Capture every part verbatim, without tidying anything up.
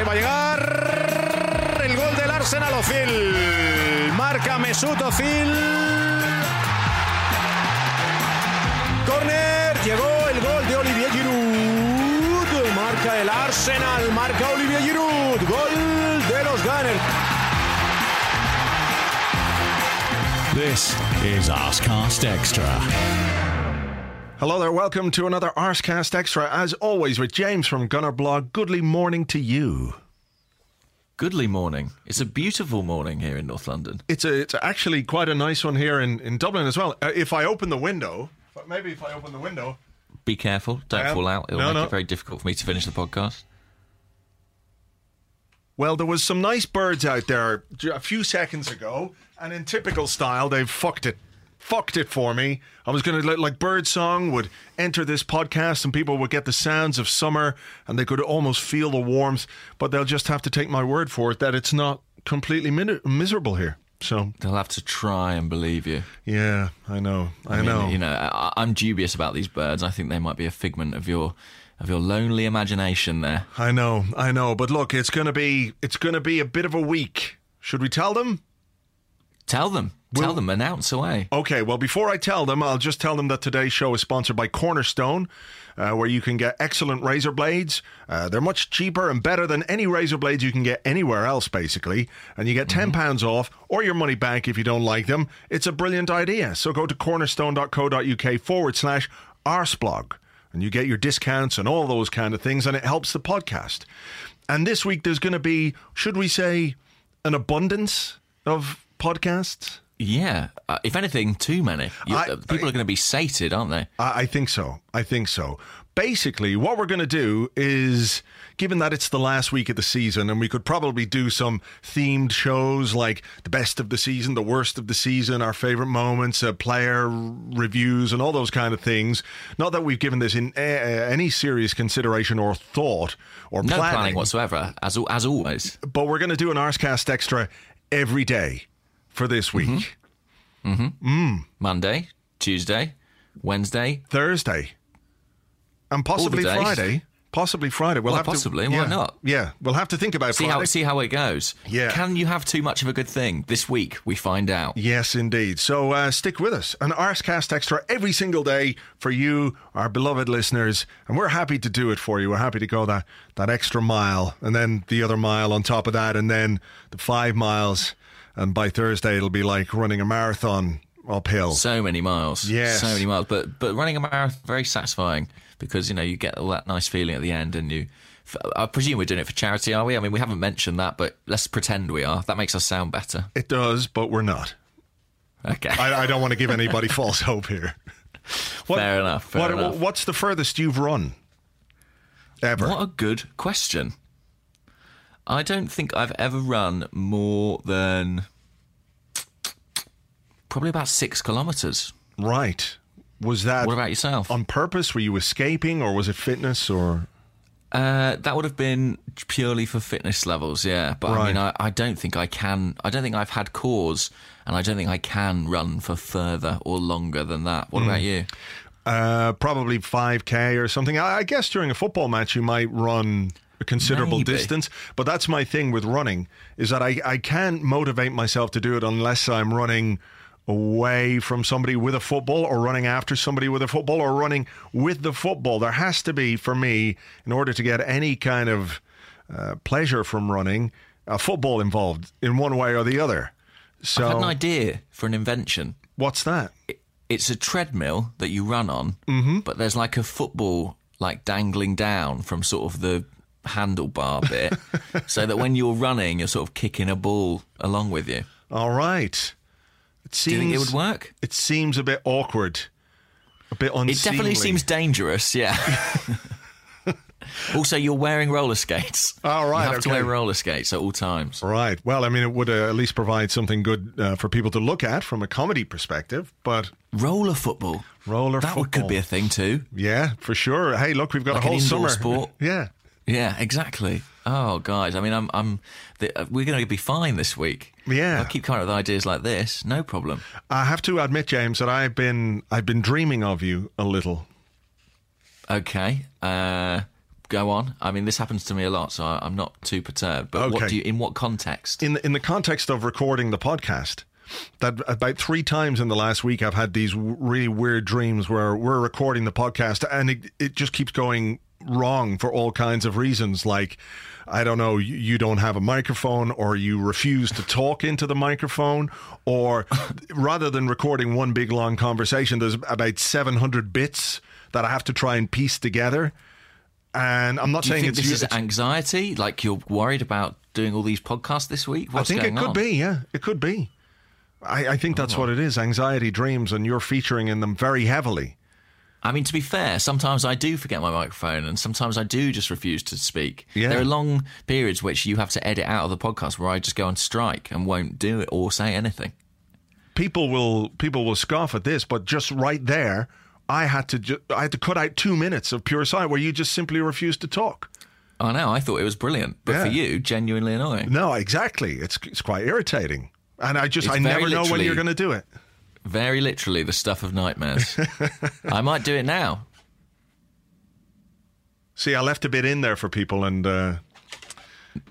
Va a llegar el gol del Arsenal. Ozil marca, Mesut Ozil, córner, llegó el gol de Olivier Giroud, marca el Arsenal, marca Olivier Giroud, gol de los Gunners. This is Arsecast Extra. Hello there, welcome to another Arsecast Extra, as always with James from Gunner Blog. Goodly morning to you. Goodly morning. It's a beautiful morning here in North London. It's a, it's actually quite a nice one here in, in Dublin as well. Uh, if I open the window, maybe if I open the window... Be careful, don't um, fall out. It'll no, make no. it very difficult for me to finish the podcast. Well, there was some nice birds out there a few seconds ago, and in typical style, they've fucked it. Fucked it for me. I was going to, like, birdsong would enter this podcast and people would get the sounds of summer and they could almost feel the warmth, but they'll just have to take my word for it that it's not completely min- miserable here. So they'll have to try and believe you. Yeah, I know. I, I mean, know. You know, I, I'm dubious about these birds. I think they might be a figment of your of your lonely imagination there. I know. I know. But look, it's going to be it's going to be a bit of a week. Should we tell them? Tell them. Tell we'll, them, announce away. Okay, well, before I tell them, I'll just tell them that today's show is sponsored by Cornerstone, uh, where you can get excellent razor blades. Uh, they're much cheaper and better than any razor blades you can get anywhere else, basically. And you get ten pounds mm-hmm. off or your money back if you don't like them. It's a brilliant idea. So go to cornerstone.co.uk forward slash arseblog, and you get your discounts and all those kind of things, and it helps the podcast. And this week there's going to be, should we say, an abundance of podcasts? Yeah, uh, if anything, too many. You, I, people are going to be sated, aren't they? I, I think so. I think so. Basically, what we're going to do is, given that it's the last week of the season and we could probably do some themed shows like the best of the season, the worst of the season, our favourite moments, uh, player reviews and all those kind of things. Not that we've given this in uh, any serious consideration or thought or no planning. No planning whatsoever, as, as always. But we're going to do an Arsecast Extra every day for this week. Mm-hmm. Mm-hmm. Mm. Monday, Tuesday, Wednesday, Thursday, and possibly Friday. Possibly Friday. We'll, well have possibly. To, yeah, why not? Yeah, we'll have to think about see Friday. How see how it goes. Yeah. Can you have too much of a good thing? This week we find out. Yes, indeed. So uh, stick with us. An Arsecast Extra every single day for you, our beloved listeners, and we're happy to do it for you. We're happy to go that that extra mile, and then the other mile on top of that, and then the five miles. And by Thursday, it'll be like running a marathon uphill. So many miles. Yes. So many miles. But but running a marathon, very satisfying because, you know, you get all that nice feeling at the end and you... I presume we're doing it for charity, are we? I mean, we haven't mentioned that, but let's pretend we are. That makes us sound better. It does, but we're not. Okay. I, I don't want to give anybody false hope here. What, fair enough. Fair what, enough. What's the furthest you've run ever? What a good question. I don't think I've ever run more than probably about six kilometres. Right. Was that... What about yourself? On purpose? Were you escaping or was it fitness or... Uh, that would have been purely for fitness levels, yeah. But right. I mean, I, I don't think I can... I don't think I've had cause and I don't think I can run for further or longer than that. What mm. about you? Uh, probably five K or something. I, I guess during a football match you might run... a considerable Maybe. distance, but that's my thing with running is that I, I can't motivate myself to do it unless I'm running away from somebody with a football or running after somebody with a football or running with the football. There has to be, for me, in order to get any kind of uh, pleasure from running, a football involved in one way or the other. So I've had an idea for an invention. What's that? It, it's a treadmill that you run on, mm-hmm. but there's like a football like dangling down from sort of the handlebar bit so that when you're running you're sort of kicking a ball along with you. All right, It seems, do you think it would work? It seems a bit awkward, a bit unseemly. It definitely seems dangerous, yeah. Also, you're wearing roller skates. All right, you have okay. to wear roller skates at all times. Right. Well, I mean, it would uh, at least provide something good uh, for people to look at from a comedy perspective. But roller football, roller that football, that could be a thing too. Yeah, for sure. Hey, look, we've got like a whole summer sport. Yeah, yeah, exactly. Oh, guys, I mean, I'm, I'm, the, we're going to be fine this week. Yeah, if I keep coming up with ideas like this. No problem. I have to admit, James, that I've been, I've been dreaming of you a little. Okay. Uh, Go on. I mean, this happens to me a lot, so I'm not too perturbed. But okay. what do you, in what context? In the, in the context of recording the podcast, that about three times in the last week, I've had these really weird dreams where we're recording the podcast and it, it just keeps going wrong for all kinds of reasons. Like, I don't know, you, you don't have a microphone, or you refuse to talk into the microphone, or rather than recording one big long conversation, there's about seven hundred bits that I have to try and piece together. And I'm not Do you saying think it's this you, is it's, anxiety, like you're worried about doing all these podcasts this week. What's I think going it could on? be, yeah, it could be. I, I think that's oh. what it is: anxiety dreams, and you're featuring in them very heavily. I mean, to be fair, sometimes I do forget my microphone, and sometimes I do just refuse to speak. Yeah. There are long periods which you have to edit out of the podcast where I just go on strike and won't do it or say anything. People will people will scoff at this, but just right there. I had to ju- I had to cut out two minutes of pure silence where you just simply refused to talk. I know, I thought it was brilliant, but yeah. for you, genuinely annoying. No, exactly. It's it's quite irritating. And I just it's I never know when you're going to do it. Very literally the stuff of nightmares. I might do it now. See, I left a bit in there for people and uh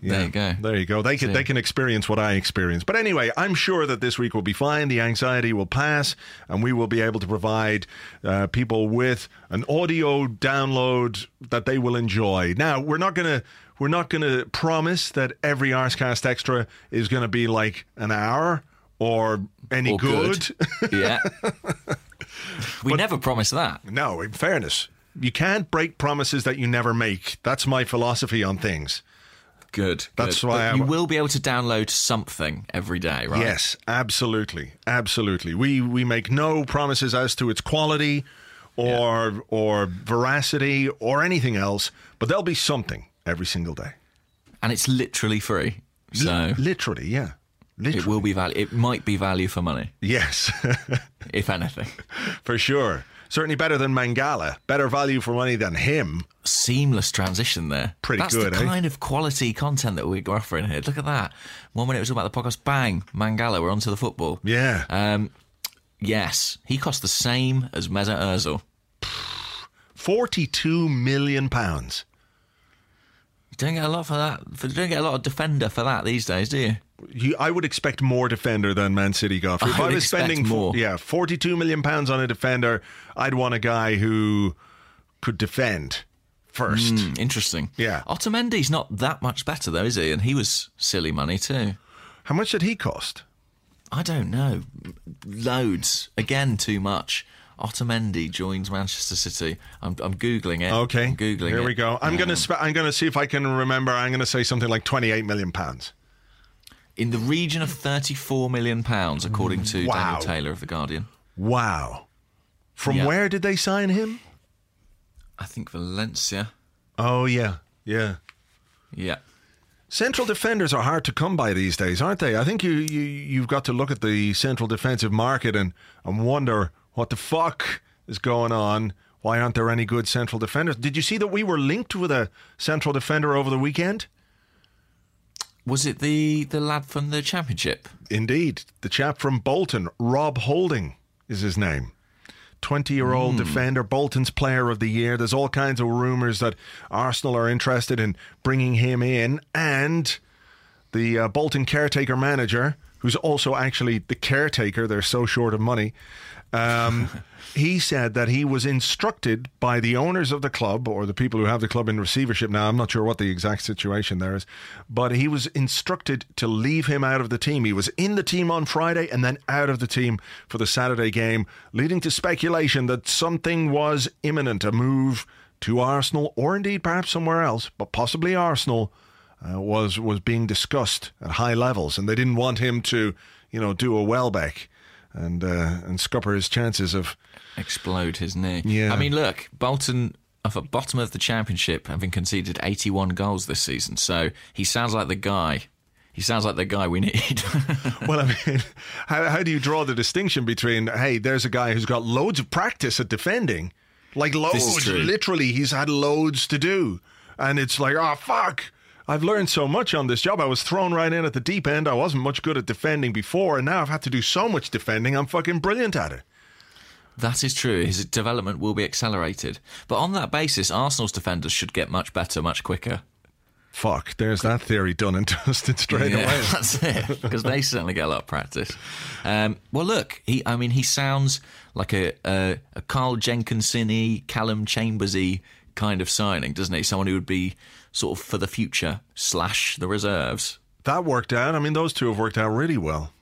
Yeah, there you go. There you go. They can, they can experience what I experience. But anyway, I'm sure that this week will be fine. The anxiety will pass, and we will be able to provide uh, people with an audio download that they will enjoy. Now, we're not gonna we're not gonna promise that every Arsecast Extra is gonna be like an hour or any or good. good. Yeah, we but, never promise that. No, in fairness, you can't break promises that you never make. That's my philosophy on things. Good. That's good. Why I, you will be able to download something every day, right? Yes, absolutely, absolutely. We we make no promises as to its quality, or yeah. or veracity, or anything else. But there'll be something every single day, and it's literally free. So L- literally, yeah, literally. It will be value. It might be value for money. Yes, if anything, for sure. Certainly better than Mangala. Better value for money than him. Seamless transition there. Pretty That's good, That's the eh? kind of quality content that we're offering here. Look at that. One minute it was about the podcast. Bang, Mangala, we're onto the football. Yeah. Um, yes, he cost the same as Mesut Ozil. forty-two million pounds. You don't get a lot for that. You don't get a lot of defender for that these days, do you? You, I would expect more defender than Man City got. If I, I was spending more. Yeah, forty-two million pounds on a defender, I'd want a guy who could defend first. Mm, interesting. Yeah. Otamendi's not that much better, though, is he? And he was silly money, too. How much did he cost? I don't know. Loads. Again, too much. Otamendi joins Manchester City. I'm, I'm Googling it. Okay. I'm Googling Here it. we go. I'm um, going to sp- I'm going to see if I can remember. I'm going to say something like twenty-eight million pounds. In the region of thirty-four million pounds, according to wow. Daniel Taylor of The Guardian. Wow. From yeah. where did they sign him? I think Valencia. Oh, yeah. Yeah. Yeah. Central defenders are hard to come by these days, aren't they? I think you, you, you've got to look at the central defensive market and, and wonder what the fuck is going on. Why aren't there any good central defenders? Did you see that we were linked with a central defender over the weekend? Was it the, the lad from the Championship? Indeed. The chap from Bolton, Rob Holding is his name. twenty-year-old mm. defender, Bolton's player of the year. There's all kinds of rumours that Arsenal are interested in bringing him in. And the uh, Bolton caretaker manager, who's also actually the caretaker, they're so short of money, um, he said that he was instructed by the owners of the club, or the people who have the club in receivership now, I'm not sure what the exact situation there is, but he was instructed to leave him out of the team. He was in the team on Friday and then out of the team for the Saturday game, leading to speculation that something was imminent, a move to Arsenal, or indeed perhaps somewhere else, but possibly Arsenal, uh, was, was being discussed at high levels, and they didn't want him to, you know, do a Welbeck. and uh, and scupper his chances of... Explode his knee. Yeah. I mean, look, Bolton are at bottom of the Championship, having conceded eighty-one goals this season, so he sounds like the guy... He sounds like the guy we need. Well, I mean, how, how do you draw the distinction between, hey, there's a guy who's got loads of practice at defending, like loads, literally he's had loads to do, and it's like, oh, fuck, I've learned so much on this job. I was thrown right in at the deep end. I wasn't much good at defending before, and now I've had to do so much defending, I'm fucking brilliant at it. That is true. His development will be accelerated. But on that basis, Arsenal's defenders should get much better, much quicker. Fuck, there's that theory done and dusted straight yeah, away. That's it, because they certainly get a lot of practice. Um, well, look, he, I mean, he sounds like a, a, a Carl Jenkinson-y, Callum Chambers-y kind of signing, doesn't he? Someone who would be sort of for the future, slash the reserves. That worked out. I mean, those two have worked out really well.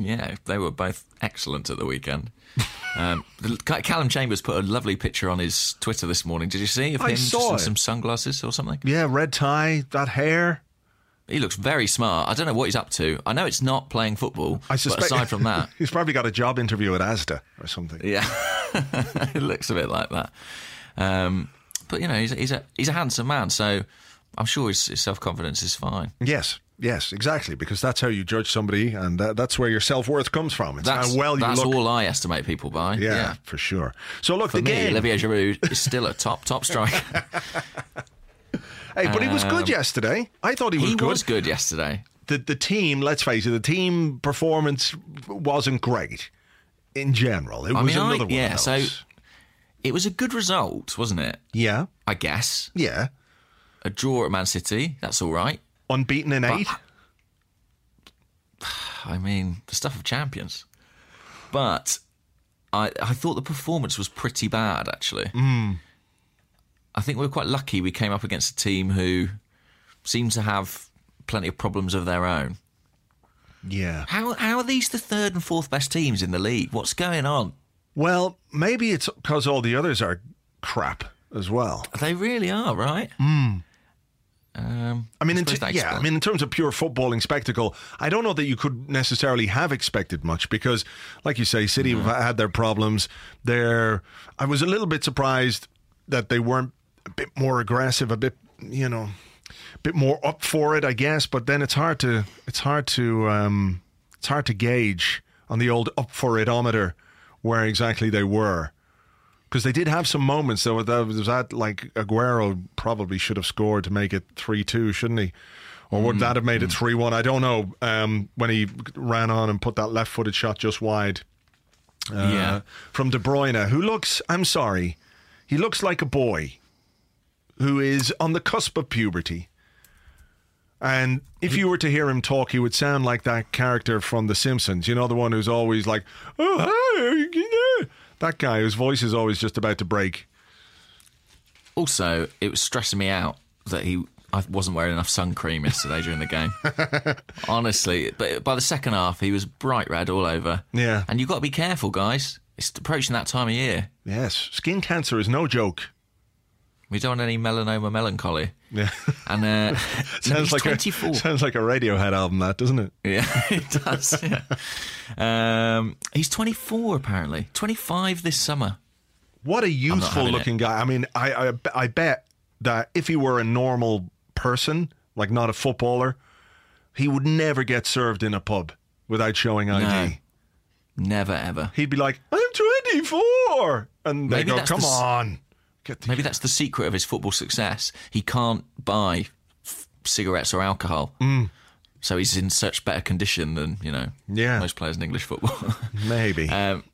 Yeah, they were both excellent at the weekend. Um, Callum Chambers put a lovely picture on his Twitter this morning. Did you see? Of him I saw just in it. Some sunglasses or something. Yeah, red tie, that hair. He looks very smart. I don't know what he's up to. I know it's not playing football, I suspect, but aside from that... He's probably got a job interview at Asda or something. Yeah, it looks a bit like that. Um, but, you know, he's, he's, a, he's a handsome man, so I'm sure his, his self-confidence is fine. Yes. Yes, exactly, because that's how you judge somebody, and that, that's where your self-worth comes from. It's that's how well you that's look. All I estimate people by. Yeah, yeah. for sure. So look, for the me, game... Olivier Giroud is still a top, top striker. Hey, but um, he was good yesterday. I thought he was he good. He was good yesterday. The, the team, let's face it, the team performance wasn't great in general. It I was mean, another I, one Yeah, so it was a good result, wasn't it? Yeah. I guess. Yeah. A draw at Man City, that's all right. Unbeaten in eight? But, I mean, the stuff of champions. But I I thought the performance was pretty bad, actually. Mm. I think we were quite lucky we came up against a team who seemed to have plenty of problems of their own. Yeah. How how are these the third and fourth best teams in the league? What's going on? Well, maybe it's because all the others are crap as well. They really are, right? Mm. Um, I mean, I in t- yeah. I mean, in terms of pure footballing spectacle, I don't know that you could necessarily have expected much because, like you say, City mm. have had their problems. They're, I was a little bit surprised that they weren't a bit more aggressive, a bit, you know, a bit more up for it, I guess. But then it's hard to, it's hard to, um, it's hard to gauge on the old up for it-ometer where exactly they were. Because they did have some moments, though. There was that, like, Aguero probably should have scored to make it three two, shouldn't he? Or would mm. that have made it three one? I don't know. Um, when he ran on and put that left-footed shot just wide uh, yeah. from De Bruyne, who looks, I'm sorry, he looks like a boy who is on the cusp of puberty. And if you were to hear him talk, he would sound like that character from The Simpsons. You know, the one who's always like, oh, hi, that guy whose voice is always just about to break. Also, it was stressing me out that he I wasn't wearing enough sun cream yesterday during the game. Honestly, but by the second half, he was bright red all over. Yeah. And you've got to be careful, guys. It's approaching that time of year. Yes. Skin cancer is no joke. We don't want any melanoma melancholy. Yeah. And uh, sounds like twenty-four. A, sounds like a Radiohead album, that, doesn't it? Yeah, it does. Yeah. Um, he's twenty-four, apparently. twenty-five this summer. What a youthful-looking guy. I mean, I, I I bet that if he were a normal person, like not a footballer, he would never get served in a pub without showing I D. No. Never, ever. He'd be like, I'm twenty-four! And they Maybe go, come the... on. Maybe that's the secret of his football success. He can't buy f- cigarettes or alcohol. Mm. So he's in such better condition than, you know, yeah. most players in English football. Maybe. Um,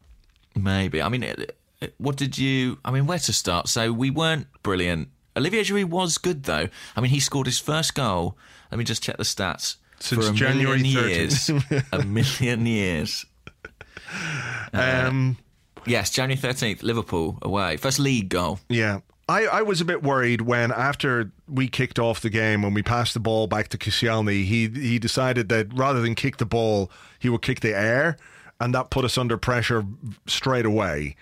maybe. I mean, it, it, what did you... I mean, where to start? So we weren't brilliant. Olivier Giroud was good, though. I mean, he scored his first goal. Let me just check the stats. Since January thirtieth. A million years. Uh, um... Yes, January thirteenth, Liverpool away. First league goal. Yeah. I, I was a bit worried when, after we kicked off the game, when we passed the ball back to Koscielny, he he decided that rather than kick the ball, he would kick the air, and that put us under pressure straight away.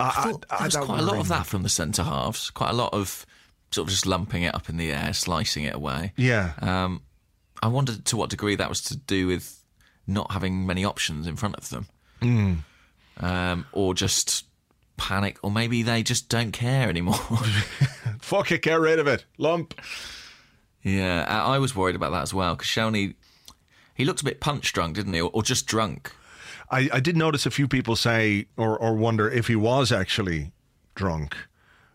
I, I thought I, there was I, quite a lot of that from the centre-halves. Quite a lot of sort of just lumping it up in the air, slicing it away. Yeah. Um, I wondered to what degree that was to do with not having many options in front of them. mm. um, or just panic, or maybe they just don't care anymore. Fuck it, get rid of it, lump. Yeah, I, I was worried about that as well, because Koscielny, he looked a bit punch drunk, didn't he, or, or just drunk. I, I did notice a few people say or, or wonder if he was actually drunk.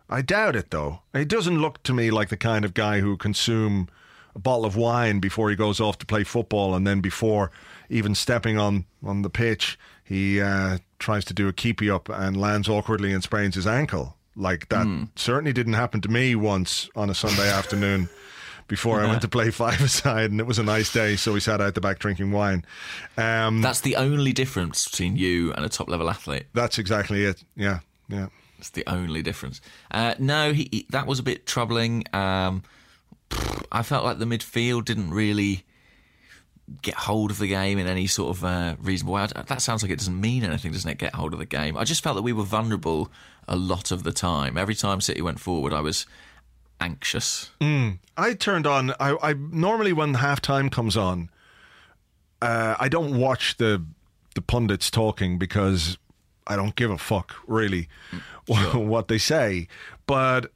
I doubt it, though. He doesn't look to me like the kind of guy who consume a bottle of wine before he goes off to play football, and then before even stepping on, on the pitch, he uh, tries to do a keepy up and lands awkwardly and sprains his ankle. Like, that mm. certainly didn't happen to me once on a Sunday afternoon before yeah. I went to play five-a-side, and it was a nice day, so we sat out the back drinking wine. Um, that's the only difference between you and a top-level athlete. That's exactly it, yeah, yeah. It's the only difference. Uh, no, he, he, that was a bit troubling. Um, I felt like the midfield didn't really get hold of the game in any sort of uh, reasonable way. That sounds like it doesn't mean anything, doesn't it, get hold of the game? I just felt that we were vulnerable a lot of the time. Every time City went forward, I was anxious. Mm. I turned on... I, I normally, when halftime comes on, uh, I don't watch the the pundits talking, because I don't give a fuck, really, sure. what they say. But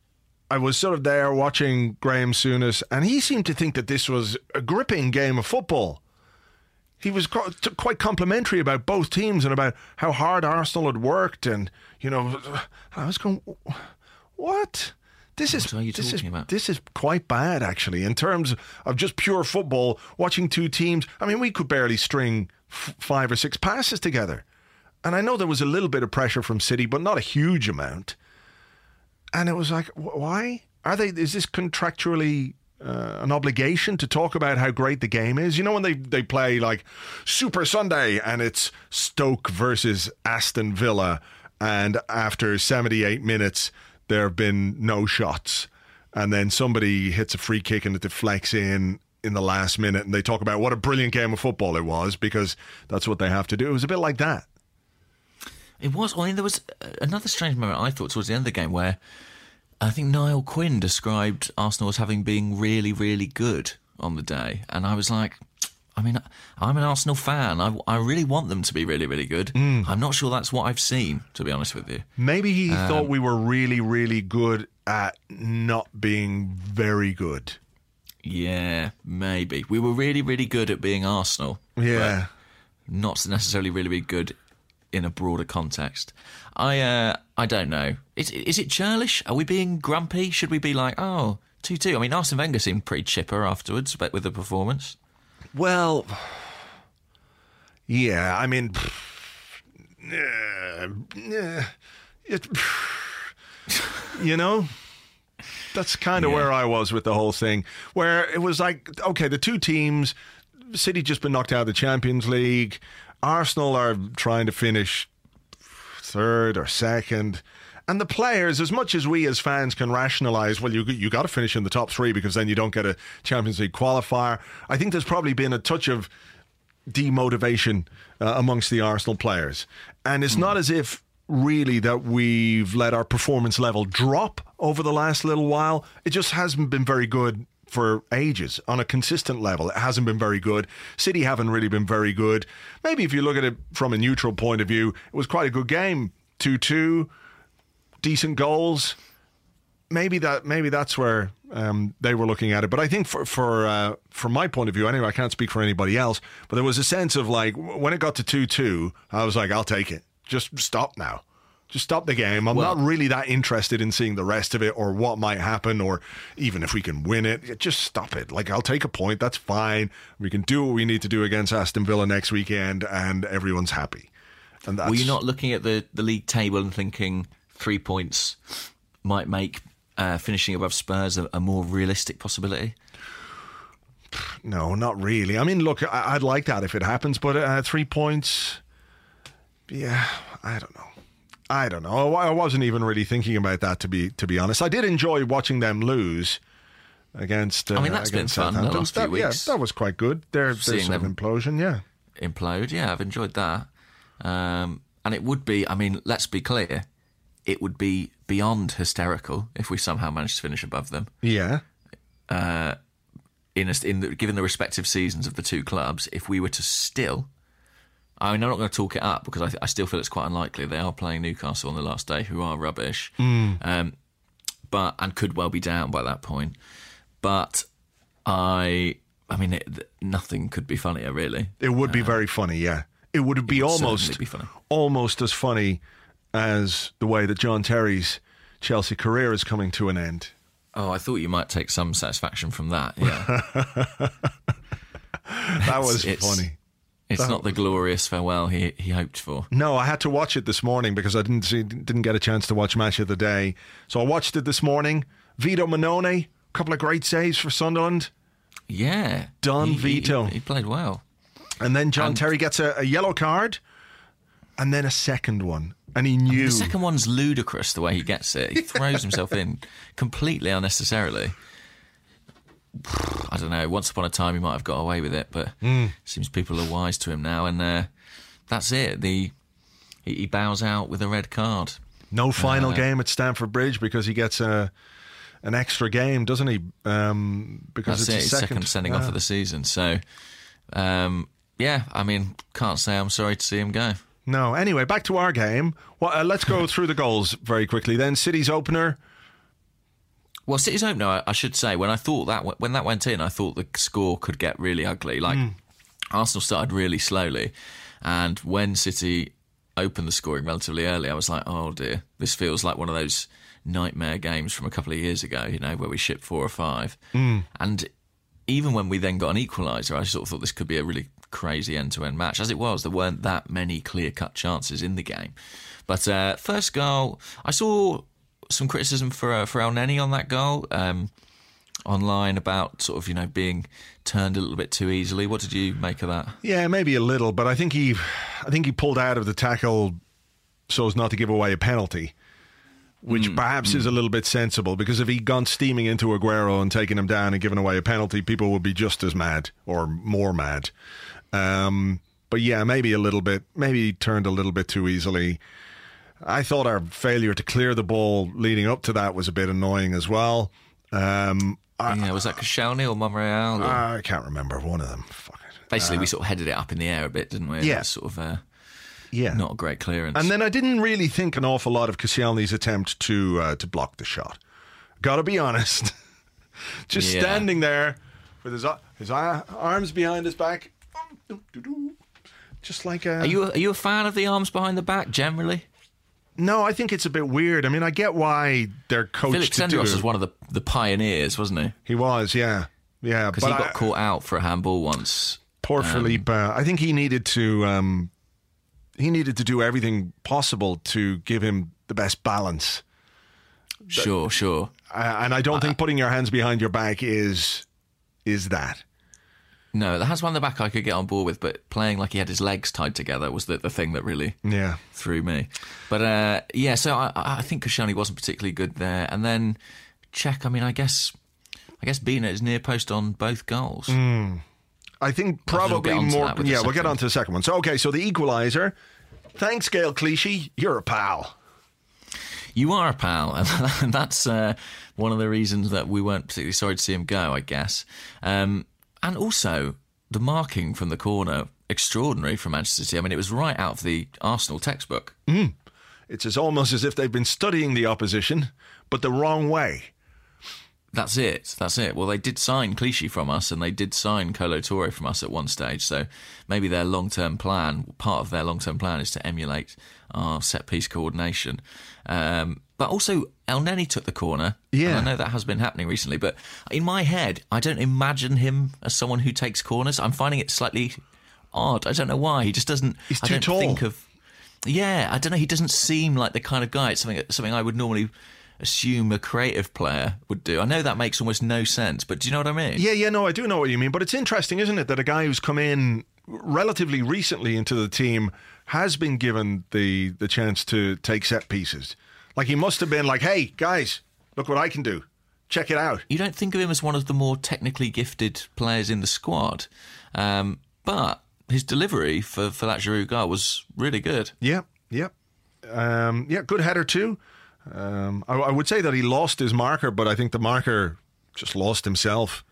I was sort of there watching Graham Souness, and he seemed to think that this was a gripping game of football. He was quite complimentary about both teams and about how hard Arsenal had worked. And, you know, I was going, what? This is, what are you talking this is, about? This is quite bad, actually, in terms of just pure football, watching two teams. I mean, we could barely string f- five or six passes together. And I know there was a little bit of pressure from City, but not a huge amount. And it was like, why? Are they? Is this contractually uh, an obligation to talk about how great the game is? You know, when they, they play like Super Sunday and it's Stoke versus Aston Villa, and after seventy-eight minutes, there have been no shots. And then somebody hits a free kick and it deflects in in the last minute, and they talk about what a brilliant game of football it was, because that's what they have to do. It was a bit like that. It was. I mean, there was another strange moment, I thought, towards the end of the game, where I think Niall Quinn described Arsenal as having been really, really good on the day. And I was like, I mean, I'm an Arsenal fan. I, I really want them to be really, really good. Mm. I'm not sure that's what I've seen, to be honest with you. Maybe he um, thought we were really, really good at not being very good. Yeah, maybe. We were really, really good at being Arsenal. Yeah. Not necessarily really, really good in a broader context. I uh, I don't know. Is, is it churlish? Are we being grumpy? Should we be like, oh, two two? I mean, Arsene Wenger seemed pretty chipper afterwards, but with the performance. Well, yeah, I mean, uh, uh, it, you know, that's kind of yeah. where I was with the whole thing, where it was like, okay, the two teams, City just been knocked out of the Champions League, Arsenal are trying to finish third or second. And the players, as much as we as fans can rationalise, well, you you got to finish in the top three because then you don't get a Champions League qualifier, I think there's probably been a touch of demotivation uh, amongst the Arsenal players. And it's mm. not as if really that we've let our performance level drop over the last little while. It just hasn't been very good for ages on a consistent level. It hasn't been very good. City haven't really been very good. Maybe if you look at it from a neutral point of view, it was quite a good game. two two, decent goals. Maybe that maybe that's where um, they were looking at it. But I think for for uh, from my point of view, anyway, I can't speak for anybody else, but there was a sense of like, when it got to two two, I was like, I'll take it. Just stop now. Just stop the game. I'm well, not really that interested in seeing the rest of it or what might happen or even if we can win it. Just stop it. Like, I'll take a point. That's fine. We can do what we need to do against Aston Villa next weekend and everyone's happy. And that's... Were you not looking at the, the league table and thinking three points might make uh, finishing above Spurs a, a more realistic possibility? No, not really. I mean, look, I, I'd like that if it happens, but uh, three points, yeah, I don't know. I don't know. I wasn't even really thinking about that, to be to be honest. I did enjoy watching them lose against. Uh, I mean, that's been fun the last few that, weeks. Yeah, that was quite good. Their sort of implosion, yeah, implode. Yeah, I've enjoyed that. Um, and it would be. I mean, let's be clear. It would be beyond hysterical if we somehow managed to finish above them. Yeah. Uh, in a, in the, given the respective seasons of the two clubs, if we were to still, I mean, I'm not going to talk it up because I, I still feel it's quite unlikely. They are playing Newcastle on the last day, who are rubbish, mm. um, but and could well be down by that point. But I, I mean, it, nothing could be funnier, really. It would be um, very funny, yeah. It would be it would almost be funny. almost as funny as the way that John Terry's Chelsea career is coming to an end. Oh, I thought you might take some satisfaction from that. Yeah, that was it's, funny. It's that not was... the glorious farewell he he hoped for. No, I had to watch it this morning because I didn't see, didn't get a chance to watch Match of the Day. So I watched it this morning. Vito Manone, a couple of great saves for Sunderland. Yeah, Don he, Vito, he, he played well. And then John and Terry gets a, a yellow card, and then a second one. And he knew. I mean, the second one's ludicrous the way he gets it. He throws himself in completely unnecessarily. I don't know. Once upon a time, he might have got away with it, but mm. it seems people are wise to him now. And uh, that's it. The he, he bows out with a red card. No final uh, game at Stamford Bridge because he gets a an extra game, doesn't he? Um, because that's it's it. His second sending yeah. off of the season. So, um, yeah, I mean, can't say I'm sorry to see him go. No. Anyway, back to our game. Well, uh, let's go through the goals very quickly then. City's opener. Well, City's opener, I, I should say, when I thought that when that went in, I thought the score could get really ugly. Like, mm. Arsenal started really slowly, and when City opened the scoring relatively early, I was like, oh dear, this feels like one of those nightmare games from a couple of years ago, you know, where we shipped four or five. Mm. And even when we then got an equaliser, I sort of thought this could be a really crazy end-to-end match. As it was, there weren't that many clear-cut chances in the game. But uh, first goal, I saw some criticism for uh, for Elneny on that goal um, online about sort of, you know, being turned a little bit too easily. What did you make of that? Yeah, maybe a little, but I think he, I think he pulled out of the tackle so as not to give away a penalty, which mm, perhaps mm. is a little bit sensible, because if he'd gone steaming into Aguero and taken him down and given away a penalty, people would be just as mad or more mad. Um, but yeah, maybe a little bit, maybe he turned a little bit too easily. I thought our failure to clear the ball leading up to that was a bit annoying as well. Um, I, yeah, was that Koscielny or Monreal? Or? I can't remember, one of them. Fuck it. Basically, uh, we sort of headed it up in the air a bit, didn't we? Yeah. It was sort of uh, yeah. not a great clearance. And then I didn't really think an awful lot of Koscielny's attempt to uh, to block the shot. Got to be honest. Just yeah. standing there with his, his arms behind his back. Just like a... Are you a, are you a fan of the arms behind the back generally? No, I think it's a bit weird. I mean, I get why they're coached Felix to Sendros do it. Was one of the, the pioneers, wasn't he? He was, yeah, yeah. Because he got I, caught out for a handball once. Poor um, Philippe. I think he needed to um, he needed to do everything possible to give him the best balance. Sure, but, sure. Uh, and I don't I, think putting your hands behind your back is is that. No, the hands behind the back I could get on board with, but playing like he had his legs tied together was the, the thing that really yeah. threw me. But uh, yeah, so I, I think Koscielny wasn't particularly good there. And then Cech, I mean, I guess I guess being at his near post on both goals. Mm. I think probably I more... Yeah, we'll get on to the second one. So, okay, so the equaliser. Thanks, Gail Clichy. You're a pal. You are a pal. And that's uh, one of the reasons that we weren't particularly sorry to see him go, I guess. Um... And also, the marking from the corner, extraordinary from Manchester City. I mean, it was right out of the Arsenal textbook. Mm. It's as almost as if they've been studying the opposition, but the wrong way. That's it. That's it. Well, they did sign Clichy from us, and they did sign Colo Touré from us at one stage. So maybe their long-term plan, part of their long-term plan, is to emulate our set-piece coordination. Um, but also, Elneny took the corner. Yeah, and I know that has been happening recently. But in my head, I don't imagine him as someone who takes corners. I'm finding it slightly odd. I don't know why. He just doesn't. He's too I don't tall. Think of. Yeah, I don't know. He doesn't seem like the kind of guy. It's something. Something I would normally. Assume a creative player would do. I know that makes almost no sense, but do you know what I mean? Yeah, yeah, no, I do know what you mean, but it's interesting, isn't it, that a guy who's come in relatively recently into the team has been given the, the chance to take set pieces. Like, he must have been like, hey, guys, look what I can do. Check it out. You don't think of him as one of the more technically gifted players in the squad, um, but his delivery for, for that Giroud goal was really good. Yeah, yeah. Um, yeah, good header too. Um, I, I would say that he lost his marker, but I think the marker just lost himself.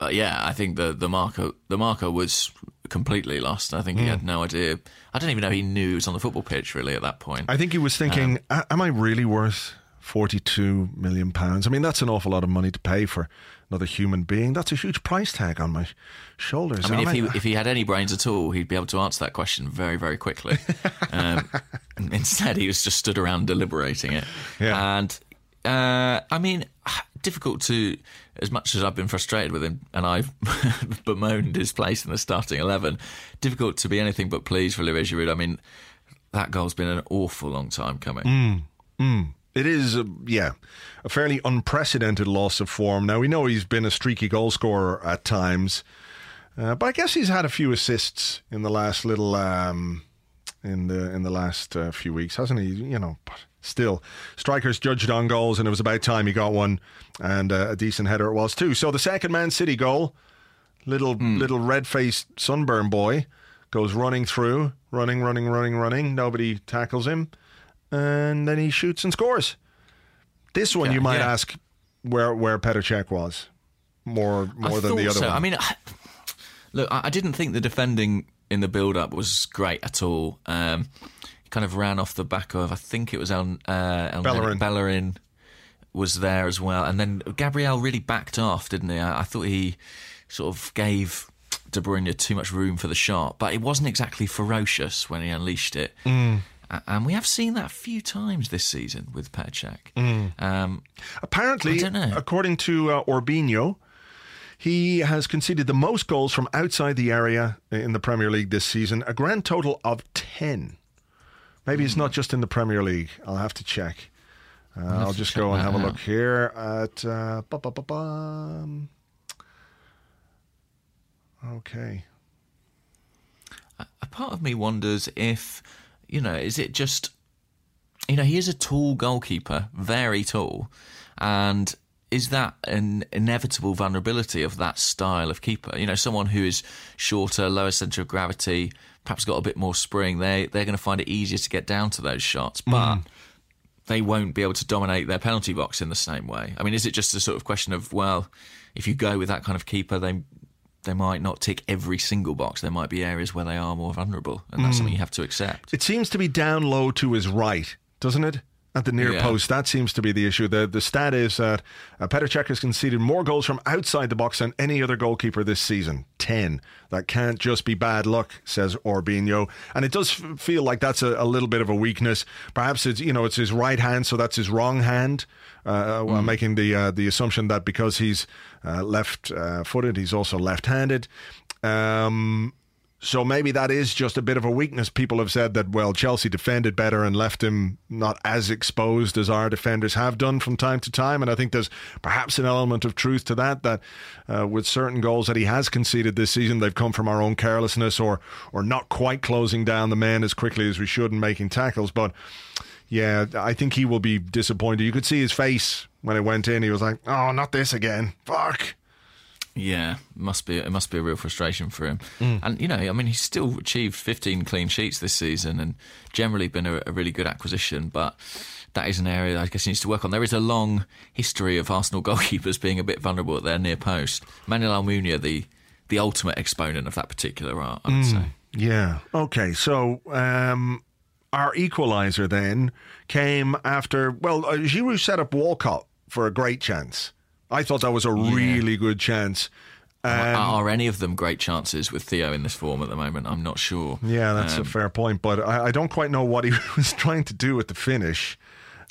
Uh, yeah, I think the, the marker the marker was completely lost. I think mm. he had no idea. I don't even know he knew he was on the football pitch, really, at that point. I think he was thinking, um, am I really worth forty-two million pounds? I mean, that's an awful lot of money to pay for another human being. That's a huge price tag on my shoulders. I mean, if he, if he had any brains at all, he'd be able to answer that question very, very quickly. Um, instead, he was just stood around deliberating it. Yeah. And, uh, I mean, difficult to... As much as I've been frustrated with him and I've bemoaned his place in the starting eleven, difficult to be anything but pleased for Olivier Giroud. I mean, that goal's been an awful long time coming. Mm, mm. It is, a, yeah, a fairly unprecedented loss of form. Now, we know he's been a streaky goalscorer at times, uh, but I guess he's had a few assists in the last little, um, in the in the last uh, few weeks, hasn't he? You know, but still, strikers judged on goals, and it was about time he got one, and uh, a decent header it was too. So the second Man City goal, little mm. little red-faced sunburn boy goes running through, running, running, running, running. Nobody tackles him. And then he shoots and scores. This one, yeah, you might yeah. ask where where Petr Cech was more more I than the other so. one. I mean, I, look, I didn't think the defending in the build-up was great at all. Um, it kind of ran off the back of, I think it was El, uh, El Bellerin. Bellerin was there as well. And then Gabriel really backed off, didn't he? I, I thought he sort of gave De Bruyne too much room for the shot, but it wasn't exactly ferocious when he unleashed it. Mm. And we have seen that a few times this season with Petr Cech. Mm. Um, Apparently, I don't know. According to uh, Orbinho, he has conceded the most goals from outside the area in the Premier League this season, a grand total of ten. Maybe mm. it's not just in the Premier League. I'll have to check. Uh, I'll, I'll just go and have out. a look here at... Uh, ba, ba, ba, ba. Okay. A, a part of me wonders if... You know, is it just, you know, he is a tall goalkeeper, very tall. And is that an inevitable vulnerability of that style of keeper? You know, someone who is shorter, lower centre of gravity, perhaps got a bit more spring, they, they're going to find it easier to get down to those shots. But mm. they won't be able to dominate their penalty box in the same way. I mean, is it just a sort of question of, well, if you go with that kind of keeper, they... they might not tick every single box. There might be areas where they are more vulnerable, and that's mm. something you have to accept. It seems to be down low to his right, doesn't it? At the near yeah. post, that seems to be the issue. The the stat is that uh, Petr Cech has conceded more goals from outside the box than any other goalkeeper this season. ten. That can't just be bad luck, says Orbinho. And it does f- feel like that's a, a little bit of a weakness. Perhaps it's, you know, it's his right hand, so that's his wrong hand. Uh, well, mm. making the uh, the assumption that because he's uh, left-footed, uh, he's also left-handed. Um, so maybe that is just a bit of a weakness. People have said that, well, Chelsea defended better and left him not as exposed as our defenders have done from time to time. And I think there's perhaps an element of truth to that, that uh, with certain goals that he has conceded this season, they've come from our own carelessness or or not quite closing down the man as quickly as we should and making tackles. But... yeah, I think he will be disappointed. You could see his face when it went in. He was like, "Oh, not this again! Fuck!" Yeah, must be it must be a real frustration for him. Mm. And you know, I mean, he's still achieved fifteen clean sheets this season, and generally been a, a really good acquisition. But that is an area that I guess he needs to work on. There is a long history of Arsenal goalkeepers being a bit vulnerable at their near post. Manuel Almunia, the the ultimate exponent of that particular art, I would mm. say. Yeah. Okay. So. Um... Our equaliser then came after, well, uh, Giroud set up Walcott for a great chance. I thought that was a yeah. really good chance. Um, are, are any of them great chances with Theo in this form at the moment? I'm not sure. Yeah, that's um, a fair point, but I, I don't quite know what he was trying to do at the finish.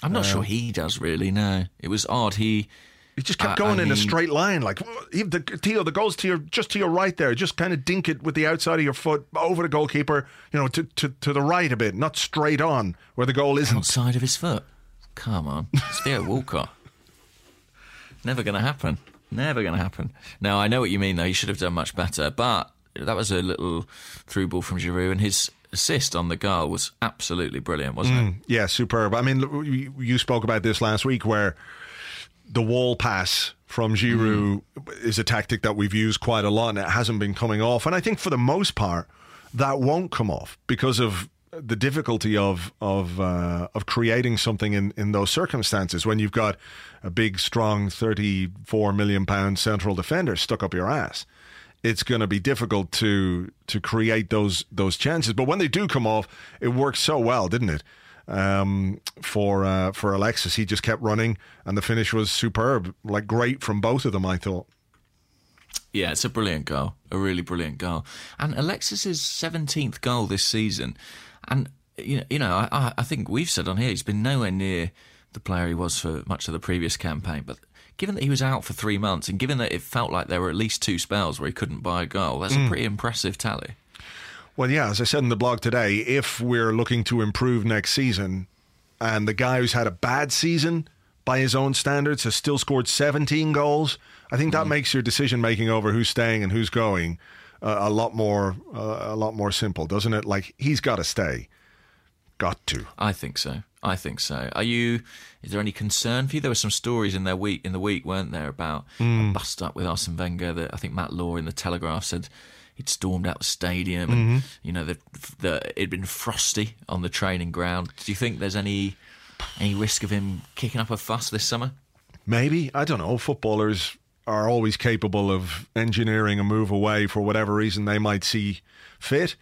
I'm not uh, sure he does really, no. It was odd. He he just kept uh, going I in mean, a straight line. Like, the, Theo, the goal's to your, just to your right there. Just kind of dink it with the outside of your foot over the goalkeeper, you know, to, to, to the right a bit, not straight on where the goal isn't. Outside of his foot. Come on. It's Theo Walcott. Never going to happen. Never going to happen. Now, I know what you mean, though. He should have done much better. But that was a little through ball from Giroud, and his assist on the goal was absolutely brilliant, wasn't mm, it? Yeah, superb. I mean, you spoke about this last week where... the wall pass from Giroud mm. is a tactic that we've used quite a lot, and it hasn't been coming off. And I think for the most part, that won't come off because of the difficulty of of uh, of creating something in, in those circumstances when you've got a big, strong, thirty-four million pound central defender stuck up your ass. it's going to be difficult to to create those those chances. But when they do come off, it worked so well, didn't it? Um, for uh, for Alexis, he just kept running, and the finish was superb. Like, great from both of them, I thought. Yeah, it's a brilliant goal, a really brilliant goal. And Alexis's seventeenth goal this season. And you know, you know, I, I think we've said on here he's been nowhere near the player he was for much of the previous campaign. But given that he was out for three months, and given that it felt like there were at least two spells where he couldn't buy a goal, that's mm. a pretty impressive tally. Well, yeah, as I said in the blog today, if we're looking to improve next season, and the guy who's had a bad season by his own standards has still scored seventeen goals, I think that mm. makes your decision-making over who's staying and who's going uh, a lot more uh, a lot more simple, doesn't it? Like, he's got to stay. Got to. I think so. I think so. Are you? Is there any concern for you? There were some stories in their week in the week, weren't there, about mm. a bust up with Arsene Wenger? That I think Matt Law in the Telegraph said he'd stormed out the stadium, and mm-hmm. you know, the, the, it'd been frosty on the training ground. Do you think there's any any risk of him kicking up a fuss this summer? Maybe. I don't know. Footballers are always capable of engineering a move away for whatever reason they might see fit.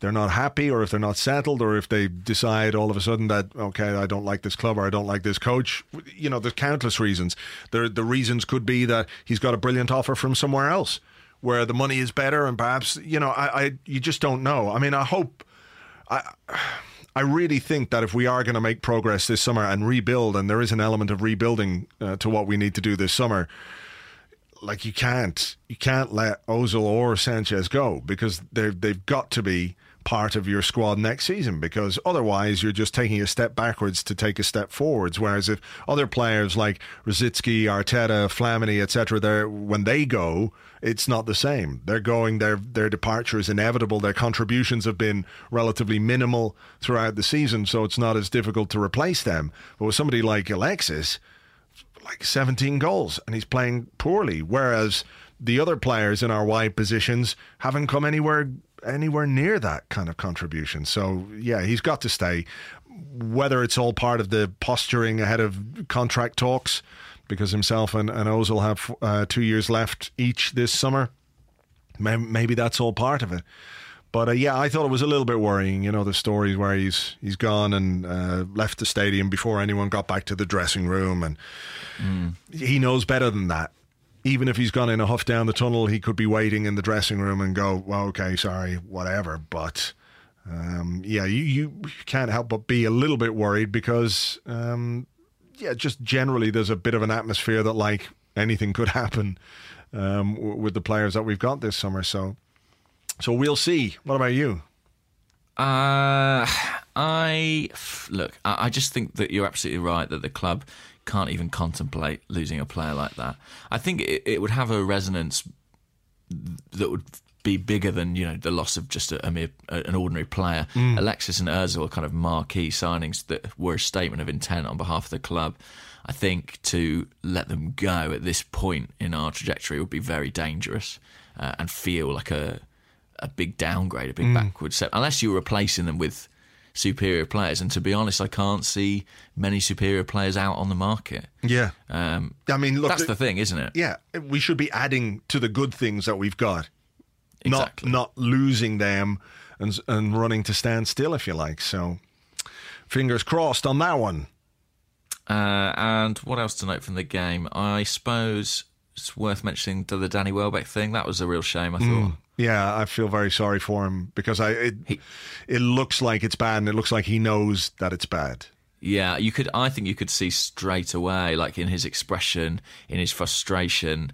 They're not happy, or if they're not settled, or if they decide all of a sudden that, okay, I don't like this club, or I don't like this coach. You know, there's countless reasons. There, the reasons could be that he's got a brilliant offer from somewhere else where the money is better, and perhaps, you know, I, I you just don't know. I mean, I hope, I, I really think that if we are going to make progress this summer and rebuild, and there is an element of rebuilding uh, to what we need to do this summer, like, you can't, you can't let Ozil or Sanchez go, because they've they've got to be part of your squad next season, because otherwise you're just taking a step backwards to take a step forwards. Whereas if other players like Rosicky, Arteta, Flamini, et cetera, when they go, it's not the same. They're going, their their departure is inevitable. Their contributions have been relatively minimal throughout the season, so it's not as difficult to replace them. But with somebody like Alexis, like seventeen goals, and he's playing poorly, whereas the other players in our wide positions haven't come anywhere anywhere near that kind of contribution. So, yeah, he's got to stay. Whether it's all part of the posturing ahead of contract talks, because himself and, and Ozil have uh, two years left each this summer, may, maybe that's all part of it. But, uh, yeah, I thought it was a little bit worrying, you know, the stories where he's he's gone and uh, left the stadium before anyone got back to the dressing room. And mm. he knows better than that. Even if he's gone in a huff down the tunnel, he could be waiting in the dressing room and go, well, okay, sorry, whatever. But, um, yeah, you, you can't help but be a little bit worried, because, um, yeah, just generally there's a bit of an atmosphere that, like, anything could happen um, w- with the players that we've got this summer. So so we'll see. What about you? Uh, I, look, I just think that you're absolutely right that the club can't even contemplate losing a player like that. I think it, it would have a resonance that would be bigger than, you know, the loss of just a, a mere an ordinary player. Mm. Alexis and Ozil are kind of marquee signings that were a statement of intent on behalf of the club. I think to let them go at this point in our trajectory would be very dangerous uh, and feel like a a big downgrade, a big mm. backward step, unless you're replacing them with superior players, and to be honest, I can't see many superior players out on the market. Yeah, um, I mean, look, that's the thing, isn't it? Yeah, we should be adding to the good things that we've got, exactly. not not losing them and and running to stand still, if you like. So, fingers crossed on that one. Uh, and what else to note from the game? I suppose it's worth mentioning the Danny Welbeck thing. That was a real shame, I thought. Mm. Yeah, I feel very sorry for him, because I it, he, it looks like it's bad, and it looks like he knows that it's bad. Yeah, you could. I think you could see straight away, like in his expression, in his frustration,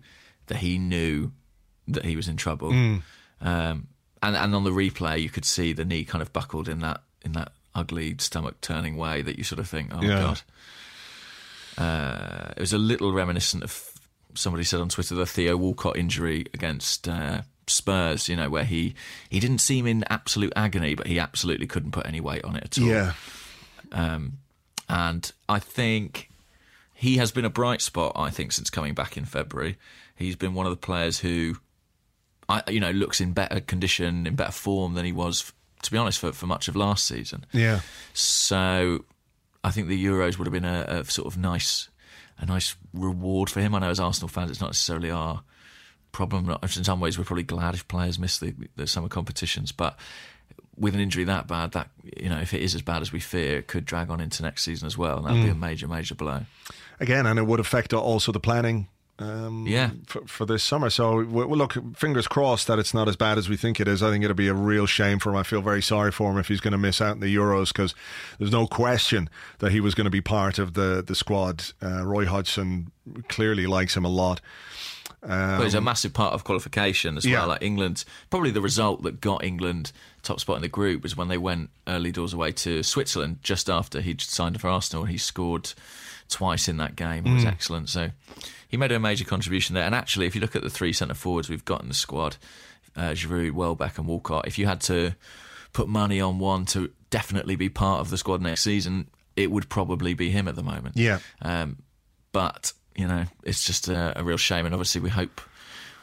that he knew that he was in trouble. Mm. Um, and and on the replay, you could see the knee kind of buckled in that in that ugly stomach turning way that you sort of think, oh yeah. God. Uh, it was a little reminiscent of, somebody said on Twitter, the Theo Walcott injury against Uh, Spurs, you know, where he he didn't seem in absolute agony, but he absolutely couldn't put any weight on it at all. Yeah. Um, and I think he has been a bright spot, I think, since coming back in February. He's been one of the players who, I you know, looks in better condition, in better form than he was, to be honest, for, for much of last season. Yeah. So I think the Euros would have been a, a sort of nice, a nice reward for him. I know as Arsenal fans, it's not necessarily our problem. In some ways, we're probably glad if players miss the, the summer competitions, but with an injury that bad, that, you know, if it is as bad as we fear, it could drag on into next season as well, and that would mm. be a major, major blow. Again, and it would affect also the planning um, yeah. for, for this summer. So, well, look, fingers crossed that it's not as bad as we think it is. I think it'll be a real shame for him. I feel very sorry for him if he's going to miss out in the Euros, because there's no question that he was going to be part of the, the squad. Uh, Roy Hodgson clearly likes him a lot. Um, but it's a massive part of qualification as yeah. well. Like England, probably the result that got England top spot in the group was when they went early doors away to Switzerland just after he'd signed for Arsenal, and he scored twice in that game. It was mm. excellent. So he made a major contribution there. And actually, if you look at the three centre forwards we've got in the squad, uh, Giroud, Welbeck, and Walcott, if you had to put money on one to definitely be part of the squad next season, it would probably be him at the moment. Yeah, um, but. You know, it's just a, a real shame, and obviously we hope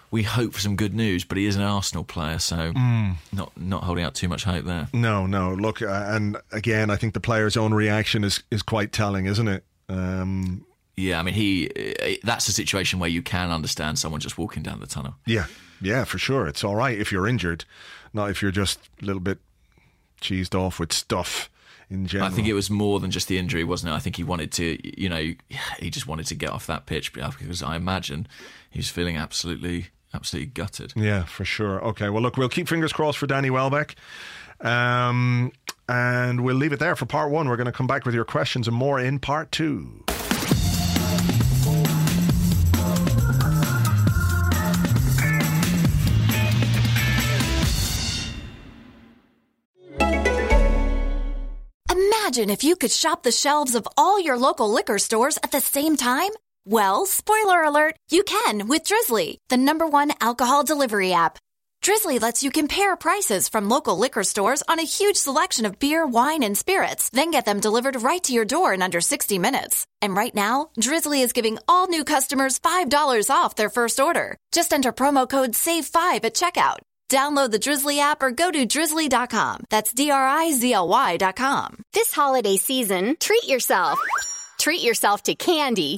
we hope for some good news. But he is an Arsenal player, so mm. not not holding out too much hope there. No, no. Look, uh, and again, I think the player's own reaction is is quite telling, isn't it? Um, yeah, I mean, he that's a situation where you can understand someone just walking down the tunnel. Yeah, yeah, for sure. It's all right if you're injured, not if you're just a little bit cheesed off with stuff. I think it was more than just the injury, wasn't it? I think he wanted to, you know, he just wanted to get off that pitch, because I imagine he was feeling absolutely, absolutely gutted. Yeah, for sure. Okay, well, look, we'll keep fingers crossed for Danny Welbeck. Um, and we'll leave it there for part one. We're going to come back with your questions and more in part two. Imagine if you could shop the shelves of all your local liquor stores at the same time. Well, spoiler alert, you can with Drizzly, the number one alcohol delivery app. Drizzly lets you compare prices from local liquor stores on a huge selection of beer, wine, and spirits, then get them delivered right to your door in under sixty minutes. And right now, Drizzly is giving all new customers five dollars off their first order. Just enter promo code save five at checkout. Download the Drizzly app or go to drizzly dot com. That's D R I Z L Y dot com. This holiday season, treat yourself. Treat yourself to candy.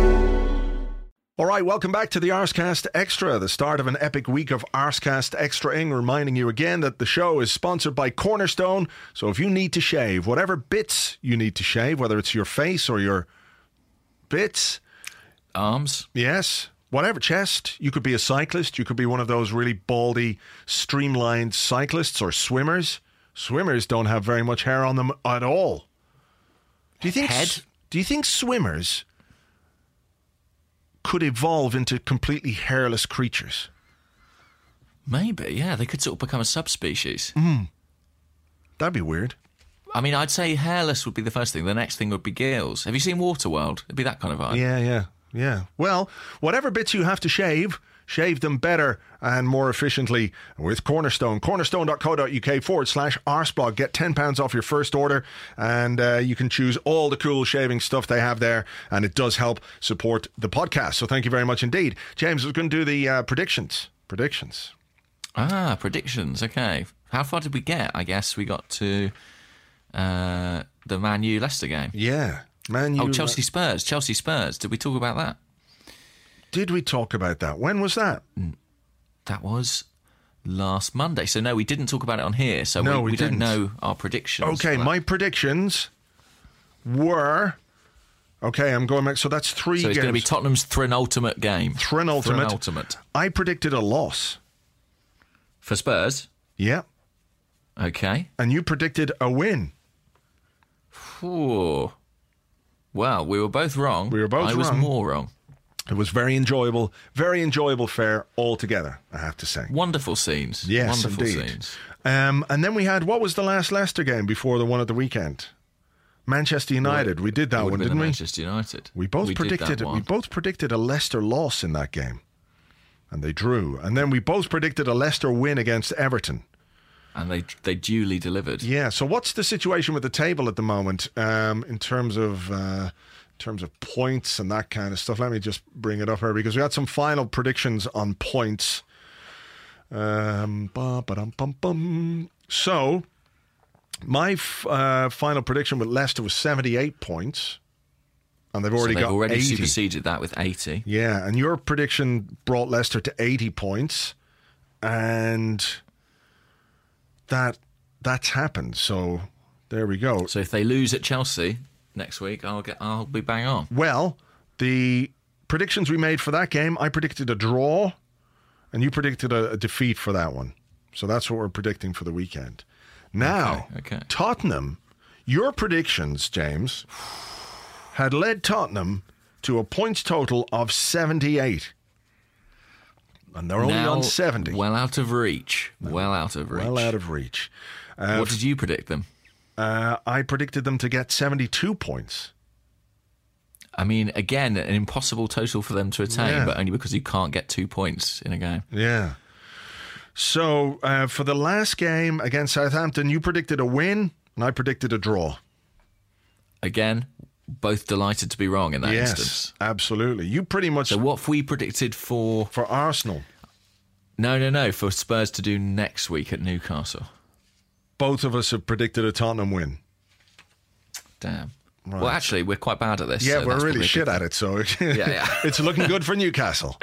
All right, welcome back to the Arsecast Extra, the start of an epic week of Arsecast Extraing, reminding you again that the show is sponsored by Cornerstone. So if you need to shave, whatever bits you need to shave, whether it's your face or your bits. Arms. Yes, whatever, chest. You could be a cyclist. You could be one of those really baldy, streamlined cyclists or swimmers. Swimmers don't have very much hair on them at all. Do you think? Head? Do you think swimmers could evolve into completely hairless creatures? Maybe, yeah. They could sort of become a subspecies. Mm. That'd be weird. I mean, I'd say hairless would be the first thing. The next thing would be gills. Have you seen Waterworld? It'd be that kind of vibe. Yeah, yeah, yeah. Well, whatever bits you have to shave, shave them better and more efficiently with Cornerstone. Cornerstone.co.uk forward slash arseblog. Get ten pounds off your first order, and uh, you can choose all the cool shaving stuff they have there, and it does help support the podcast. So thank you very much indeed. James was going to do the uh, predictions. Predictions. Ah, predictions. Okay. How far did we get? I guess we got to uh, the Man U Leicester game. Yeah. Man U. Oh, Chelsea Spurs. Chelsea Spurs. Did we talk about that? Did we talk about that? When was that? That was last Monday. So, no, we didn't talk about it on here. So, no, we, we, we don't know our predictions. Okay, my predictions were... Okay, I'm going back. So, that's three games. So, it's games. going to be Tottenham's Threnultimate game. Threnultimate. Threnultimate. I predicted a loss. For Spurs? Yeah. Okay. And you predicted a win. Ooh. Well, we were both wrong. We were both I wrong. I was more wrong. It was very enjoyable, very enjoyable fare altogether, I have to say. Wonderful scenes. Yes, Wonderful indeed. scenes. Um, and then we had, what was the last Leicester game before the one at the weekend? Manchester United. Well, we did that one, didn't we? Manchester United. We both, we, predicted, we both predicted a Leicester loss in that game, and they drew. And then we both predicted a Leicester win against Everton. And they they duly delivered. Yeah. So what's the situation with the table at the moment um, in terms of uh, in terms of points and that kind of stuff? Let me just bring it up here because we had some final predictions on points. Um, ba, ba, dum, bum, bum. So my f- uh, final prediction with Leicester was seventy-eight points, and they've already so they've got already eighty. Superseded that with eighty. Yeah, and your prediction brought Leicester to eighty points, and. That that's happened. So there we go. So if they lose at Chelsea next week, I'll get I'll be bang on. Well, the predictions we made for that game, I predicted a draw, and you predicted a, a defeat for that one. So that's what we're predicting for the weekend. Now, okay, okay. Tottenham, your predictions, James, had led Tottenham to a points total of seventy-eight. And they're only now, on seventy. Well out of reach. No, well out of reach. Well out of reach. Uh, what did you predict them? Uh, I predicted them to get seventy-two points. I mean, again, an impossible total for them to attain, yeah. but only because you can't get two points in a game. Yeah. So, uh, for the last game against Southampton, you predicted a win, and I predicted a draw. Again, both delighted to be wrong in that yes, instance. Yes, absolutely. You pretty much... So what we predicted for... For Arsenal. No, no, no. For Spurs to do next week at Newcastle. Both of us have predicted a Tottenham win. Damn. Right. Well, actually, we're quite bad at this. Yeah, so we're really shit at it, so yeah, yeah. It's looking good for Newcastle.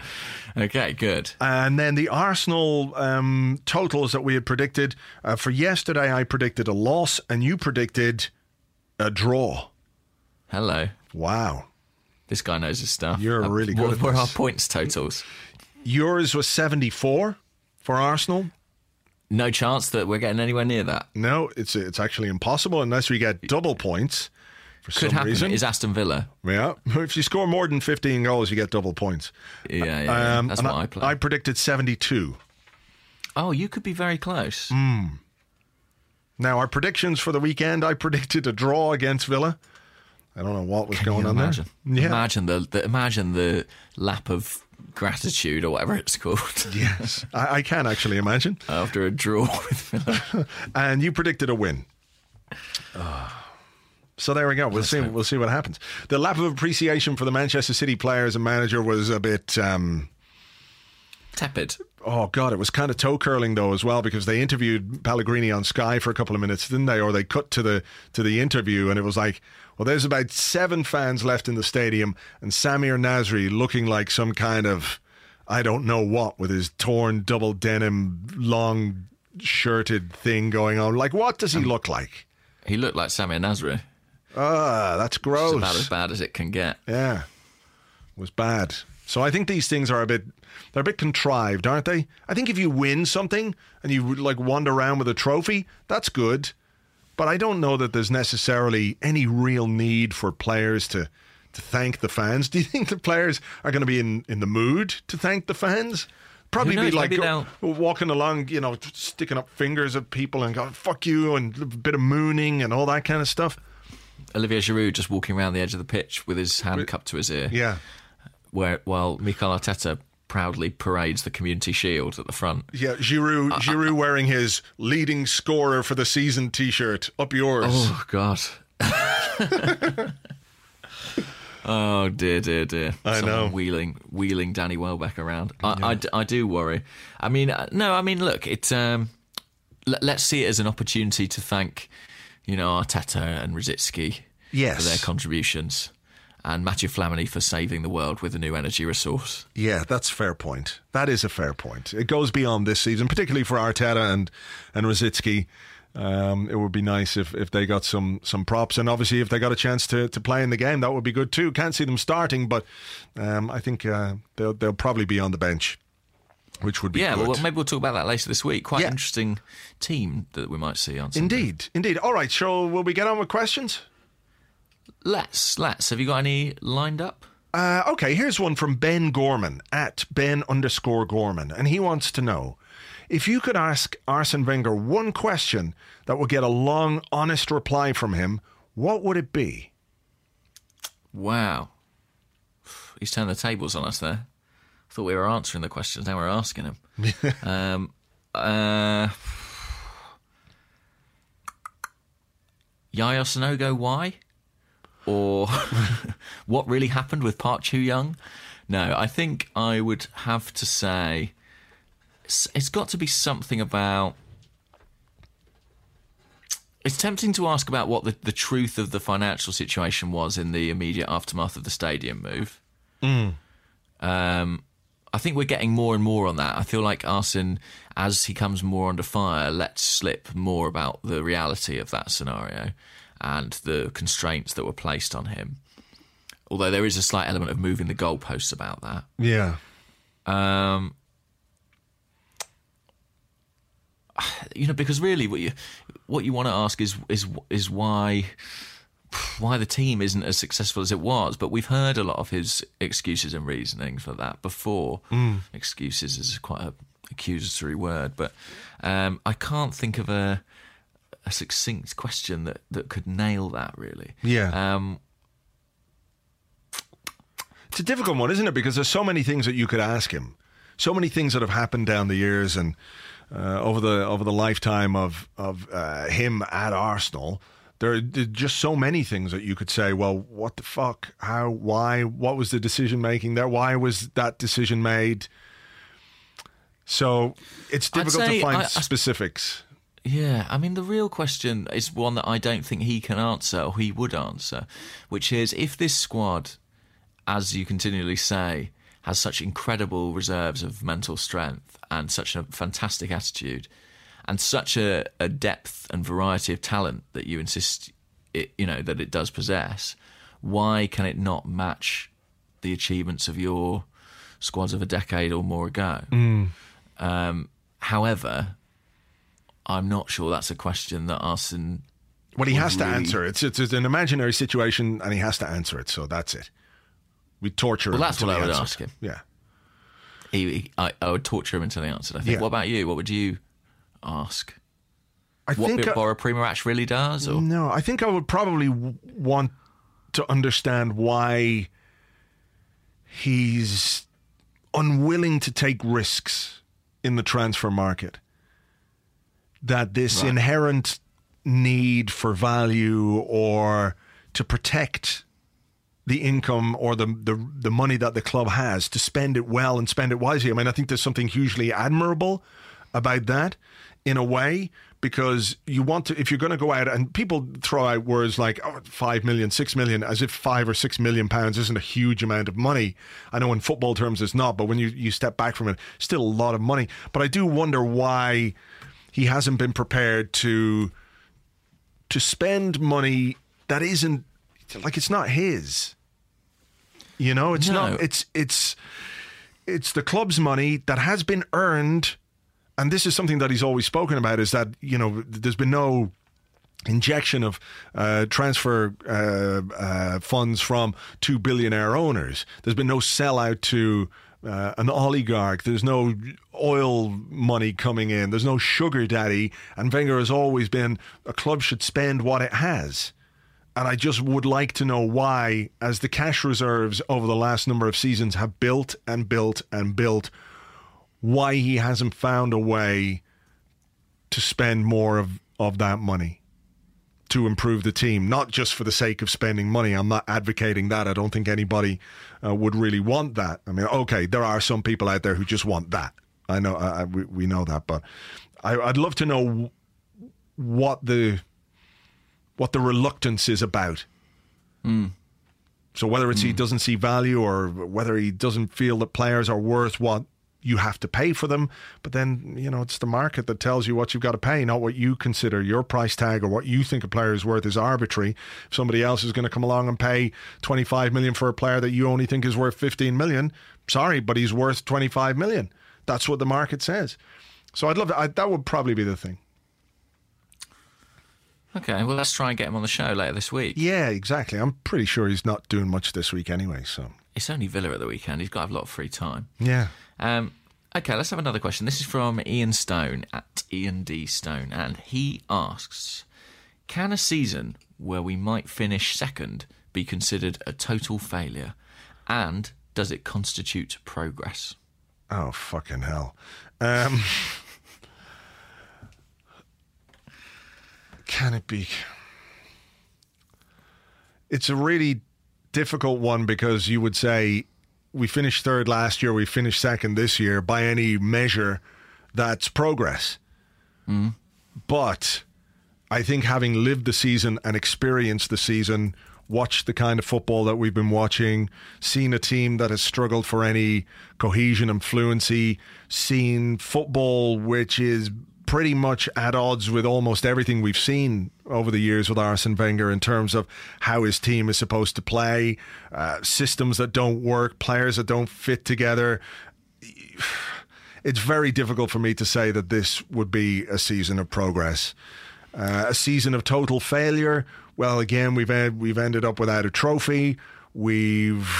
Okay, good. And then the Arsenal um, totals that we had predicted. Uh, for yesterday, I predicted a loss, and you predicted a draw. Hello. Wow. This guy knows his stuff. You're uh, really good what, at this. What are our points totals? Yours was seventy-four for Arsenal. No chance that we're getting anywhere near that. No, it's it's actually impossible unless we get double points for Could some happen. reason. It is Aston Villa. Yeah. If you score more than fifteen goals, you get double points. Yeah, yeah. Um, that's what I, I play. I predicted seventy-two. Oh, you could be very close. Mm. Now, our predictions for the weekend, I predicted a draw against Villa. I don't know what was Can going on imagine? there. Yeah. Imagine the, the imagine the lap of gratitude or whatever it's called. Yes, I, I can actually imagine. After a draw with Villa. And you predicted a win. Oh. So there we go. We'll That's see. Fair. We'll see what happens. The lap of appreciation for the Manchester City players and manager was a bit um, tepid. Oh, God, it was kind of toe-curling, though, as well, because they interviewed Pellegrini on Sky for a couple of minutes, didn't they? Or they cut to the to the interview, and it was like, well, there's about seven fans left in the stadium, and Samir Nasri looking like some kind of, I don't know what, with his torn double denim, long-shirted thing going on. Like, what does he look like? He looked like Samir Nasri. Ah, that's gross. It's about as bad as it can get. Yeah, it was bad. So I think these things are a bit, they're a bit contrived, aren't they? I think if you win something and you like wander around with a trophy, that's good. But I don't know that there's necessarily any real need for players to, to thank the fans. Do you think the players are going to be in, in the mood to thank the fans? Probably knows, be like go, walking along, you know, sticking up fingers at people and going, fuck you, and a bit of mooning and all that kind of stuff. Olivier Giroud just walking around the edge of the pitch with his hand cupped to his ear. Yeah. Where while Mikel Arteta proudly parades the community shield at the front. Yeah, Giroud, uh, Giroud uh, wearing his leading scorer for the season T-shirt. Up yours. Oh, God. Oh, dear, dear, dear. I Someone know. Wheeling, wheeling Danny Welbeck around. I, yeah. I, I do worry. I mean, no, I mean, look, it, um, let, let's see it as an opportunity to thank, you know, Arteta and Rosicky yes. for their contributions. And Mathieu Flamini for saving the world with a new energy resource. Yeah, that's a fair point. That is a fair point. It goes beyond this season, particularly for Arteta and, and Rosicky. Um, it would be nice if, if they got some, some props. And obviously, if they got a chance to, to play in the game, that would be good too. Can't see them starting, but um, I think uh, they'll, they'll probably be on the bench, which would be yeah, good. Yeah, well, maybe we'll talk about that later this week. Quite yeah. an interesting team that we might see on Sunday. Indeed, indeed. All right, so will we get on with questions? Let's, let's. Have you got any lined up? Uh, okay, here's one from Ben Gorman, at Ben underscore Gorman. And he wants to know, if you could ask Arsene Wenger one question that would get a long, honest reply from him, what would it be? Wow. He's turned the tables on us there. I thought we were answering the questions, now we're asking him. um, uh, Yaya Sanogo why? Or what really happened with Park Chu-young? No, I think I would have to say it's got to be something about... It's tempting to ask about what the, the truth of the financial situation was in the immediate aftermath of the stadium move. Mm. Um, I think we're getting more and more on that. I feel like Arsene, as he comes more under fire, lets slip more about the reality of that scenario and the constraints that were placed on him. Although there is a slight element of moving the goalposts about that. Yeah. Um, you know, because really what you what you want to ask is is is why why the team isn't as successful as it was. But we've heard a lot of his excuses and reasoning for that before. Mm. Excuses is quite an accusatory word, but um, I can't think of a a succinct question that, that could nail that, really. Yeah. Um, it's a difficult one, isn't it? Because there's so many things that you could ask him, so many things that have happened down the years and uh, over the over the lifetime of of uh, him at Arsenal. There are just so many things that you could say, well, what the fuck? How? Why? What was the decision-making there? Why was that decision made? So it's difficult to find I, I, specifics. Yeah, I mean, the real question is one that I don't think he can answer, or he would answer, which is, if this squad, as you continually say, has such incredible reserves of mental strength and such a fantastic attitude... and such a, a depth and variety of talent that you insist, it, you know, that it does possess, why can it not match the achievements of your squads of a decade or more ago? Mm. Um, however, I'm not sure that's a question that Arsene... Well, he has to answer it. It's, it's an imaginary situation and he has to answer it, so that's it. We torture him. Well, that's what I would ask him. Yeah. He, he, I, I would torture him until he answered, I think. Yeah. What about you? What would you... ask? I what think Bora Primorac really does? Or? No, I think I would probably w- want to understand why he's unwilling to take risks in the transfer market. That this right. inherent need for value or to protect the income or the, the the money that the club has, to spend it well and spend it wisely. I mean, I think there's something hugely admirable about that, in a way, because you want to, if you're going to go out, and people throw out words like oh, five million, six million, as if five or six million pounds isn't a huge amount of money. I know in football terms it's not, but when you, you step back from it, still a lot of money. But I do wonder why he hasn't been prepared to to spend money that isn't, like, it's not his. You know, it's no. not, it's, it's, it's the club's money that has been earned. And this is something that he's always spoken about, is that, you know, there's been no injection of uh, transfer uh, uh, funds from two billionaire owners. There's been no sellout to uh, an oligarch. There's no oil money coming in. There's no sugar daddy. And Wenger has always been, a club should spend what it has. And I just would like to know why, as the cash reserves over the last number of seasons have built and built and built, why he hasn't found a way to spend more of, of that money to improve the team, not just for the sake of spending money. I'm not advocating that. I don't think anybody uh, would really want that. I mean, okay, there are some people out there who just want that. I know, I, I, we, we know that, but I, I'd love to know what the what the reluctance is about. Mm. So whether it's mm. he doesn't see value, or whether he doesn't feel that players are worth what you have to pay for them, but then, you know, it's the market that tells you what you've got to pay, not what you consider your price tag, or what you think a player is worth is arbitrary. If somebody else is going to come along and pay twenty-five million for a player that you only think is worth fifteen million, sorry, but he's worth twenty-five million. That's what the market says. So I'd love to, I, that would probably be the thing. Okay, well, let's try and get him on the show later this week. Yeah, exactly. I'm pretty sure he's not doing much this week anyway, so... It's only Villa at the weekend. He's got to have a lot of free time. Yeah. Um, okay, let's have another question. This is from Ian Stone, at Ian D. Stone, and he asks, can a season where we might finish second be considered a total failure? And does it constitute progress? Oh, fucking hell. Um, can it be... it's a really difficult one because you would say we finished third last year, we finished second this year. By any measure, that's progress. Mm. But I think having lived the season and experienced the season, watched the kind of football that we've been watching, seen a team that has struggled for any cohesion and fluency, seen football which is pretty much at odds with almost everything we've seen over the years with Arsene Wenger in terms of how his team is supposed to play, uh, systems that don't work, players that don't fit together. It's very difficult for me to say that this would be a season of progress. Uh, a season of total failure. Well, again, we've had, we've ended up without a trophy. We've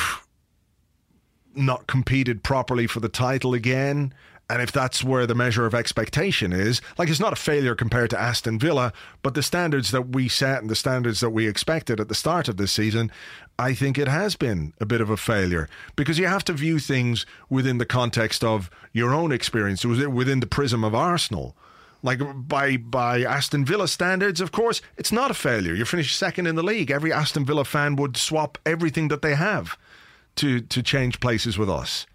not competed properly for the title again. And if that's where the measure of expectation is, like, it's not a failure compared to Aston Villa, but the standards that we set and the standards that we expected at the start of this season, I think it has been a bit of a failure, because you have to view things within the context of your own experience, within the prism of Arsenal. Like, by by Aston Villa standards, of course, it's not a failure. You finished second in the league. Every Aston Villa fan would swap everything that they have to to change places with us.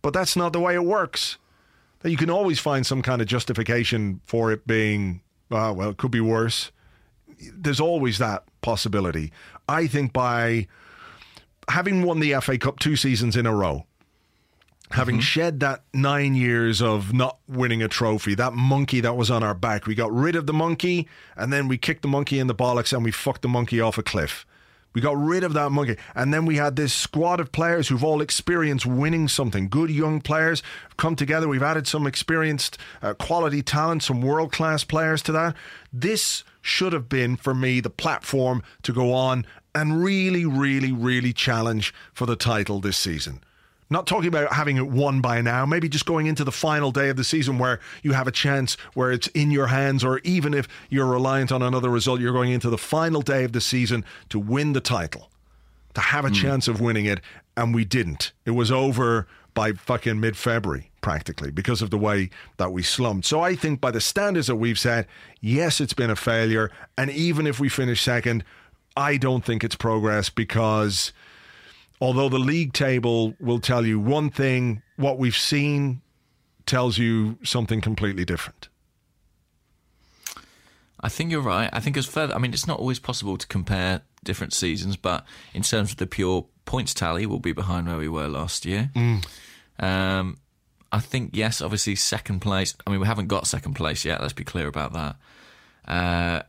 But that's not the way it works. That you can always find some kind of justification for it being, uh, well, it could be worse. There's always that possibility. I think by having won the F A Cup two seasons in a row, having mm-hmm. shed that nine years of not winning a trophy, that monkey that was on our back, we got rid of the monkey, and then we kicked the monkey in the bollocks and we fucked the monkey off a cliff. We got rid of that monkey. And then we had this squad of players who've all experienced winning something. Good young players come together. We've added some experienced uh, quality talent, some world-class players to that. This should have been, for me, the platform to go on and really, really, really challenge for the title this season. Not talking about having it won by now, maybe just going into the final day of the season where you have a chance, where it's in your hands, or even if you're reliant on another result, you're going into the final day of the season to win the title, to have a mm. chance of winning it, and we didn't. It was over by fucking mid-February, practically, because of the way that we slumped. So I think by the standards that we've set, yes, it's been a failure, and even if we finish second, I don't think it's progress, because although the league table will tell you one thing, what we've seen tells you something completely different. I think you're right. I think it's fair. I mean, it's not always possible to compare different seasons, but in terms of the pure points tally, we'll be behind where we were last year. Mm. Um, I think, yes, obviously second place. I mean, we haven't got second place yet. Let's be clear about that. Uh,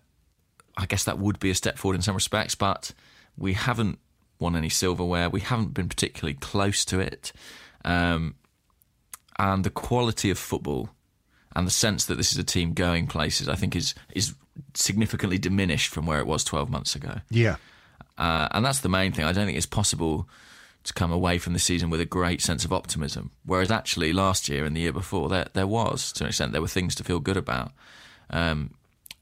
I guess that would be a step forward in some respects, but we haven't won any silverware. We haven't been particularly close to it, um, and the quality of football and the sense that this is a team going places, I think, is is significantly diminished from where it was twelve months ago. Yeah, uh, and that's the main thing. I don't think it's possible to come away from the season with a great sense of optimism, whereas actually last year and the year before there there was, to an extent, there were things to feel good about. Um,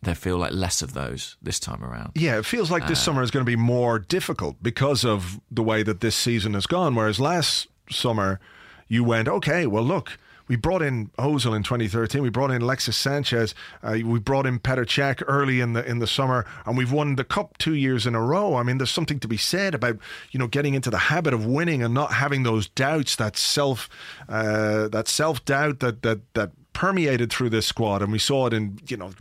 They feel like less of those this time around. Yeah, it feels like this uh, summer is going to be more difficult because of the way that this season has gone, whereas last summer you went, okay, well, look, we brought in Ozil in twenty thirteen, we brought in Alexis Sanchez, uh, we brought in Petr Cech early in the in the summer, and we've won the Cup two years in a row. I mean, there's something to be said about, you know, getting into the habit of winning and not having those doubts, that self, uh, that self-doubt that, that, that permeated through this squad, and we saw it in, you know,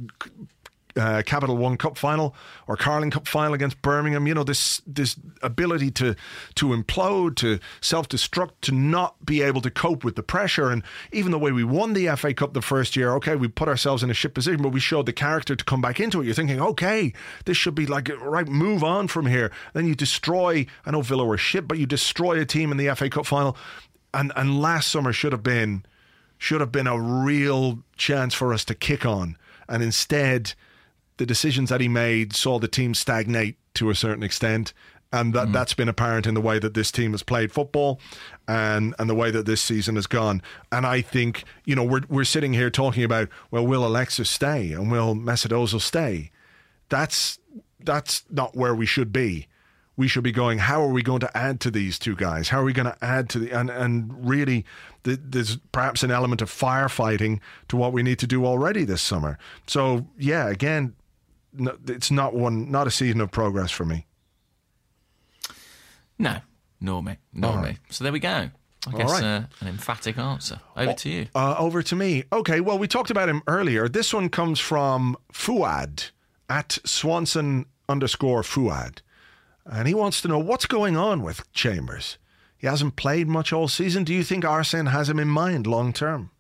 Uh, Capital One Cup final or Carling Cup final against Birmingham. You know, this this ability to to implode, to self-destruct, to not be able to cope with the pressure. And even the way we won the F A Cup the first year, okay, we put ourselves in a shit position, but we showed the character to come back into it. You're thinking, okay, this should be like, right, move on from here. Then you destroy, I know Villa were shit, but you destroy a team in the F A Cup final. And and last summer should have been should have been a real chance for us to kick on. And instead, the decisions that he made saw the team stagnate to a certain extent, and that, mm. that's been apparent in the way that this team has played football and, and the way that this season has gone. And I think, you know, we're we're sitting here talking about, well, will Alexis stay and will Mesut Ozil stay? That's, that's not where we should be. We should be going, how are we going to add to these two guys? How are we going to add to the... And, and really, the, there's perhaps an element of firefighting to what we need to do already this summer. So, yeah, again, no, it's not one, not a season of progress for me. No, nor me, nor right. me. So there we go. I All guess right. uh, an emphatic answer. Over oh, to you. Uh, over to me. Okay, well, we talked about him earlier. This one comes from Fuad, at Swanson underscore Fuad. And he wants to know, what's going on with Chambers? He hasn't played much all season. Do you think Arsene has him in mind long term?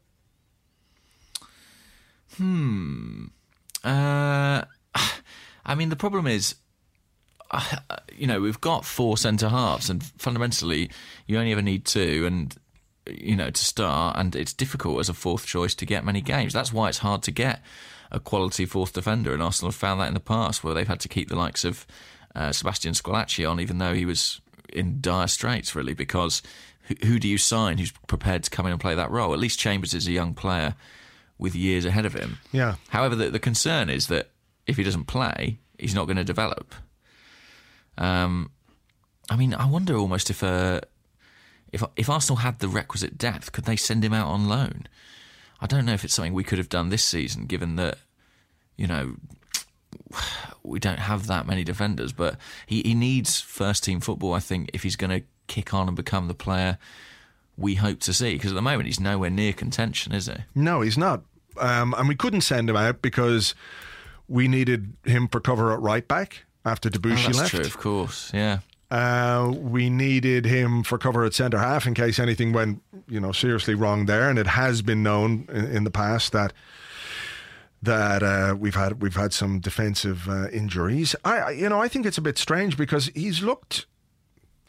Hmm. Uh, I mean, the problem is, you know, we've got four centre-halves and fundamentally you only ever need two and, you know, to start, and it's difficult as a fourth choice to get many games. That's why it's hard to get a quality fourth defender, and Arsenal have found that in the past where they've had to keep the likes of uh, Sebastian Squillacci on, even though he was in dire straits, really, because who, who do you sign who's prepared to come in and play that role? At least Chambers is a young player with years ahead of him. Yeah. However, the, the concern is that if he doesn't play, he's not going to develop. Um, I mean, I wonder almost if uh, if if Arsenal had the requisite depth, could they send him out on loan? I don't know if it's something we could have done this season, given that, you know, we don't have that many defenders. But he, he needs first-team football, I think, if he's going to kick on and become the player we hope to see. Because at the moment, he's nowhere near contention, is he? No, he's not. Um, and we couldn't send him out because we needed him for cover at right-back. After Debussy oh, that's left. True, of course, yeah. Uh, we needed him for cover at centre-half in case anything went, you know, seriously wrong there. And it has been known in, in the past that that uh, we've had we've had some defensive uh, injuries. I, you know, I think it's a bit strange because he's looked.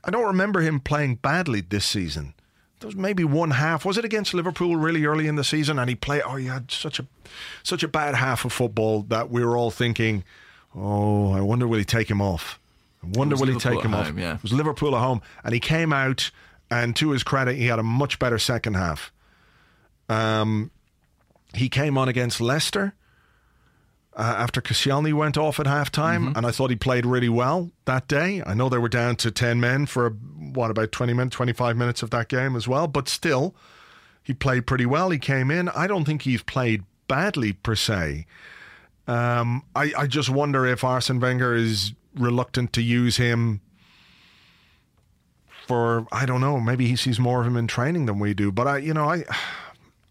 I don't remember him playing badly this season. There was maybe one half. Was it against Liverpool really early in the season? And he played. Oh, he had such a such a bad half of football that we were all thinking, oh, I wonder will he take him off? I wonder will he take him off? Yeah. It was Liverpool at home. And he came out, and to his credit, he had a much better second half. Um, he came on against Leicester uh, after Koscielny went off at half-time, mm-hmm. and I thought he played really well that day. I know they were down to ten men for, what, about twenty minutes, twenty-five minutes of that game as well, but still, he played pretty well. He came in. I don't think he's played badly, per se. Um, I, I just wonder if Arsene Wenger is reluctant to use him for, I don't know, maybe he sees more of him in training than we do. But, I, you know, I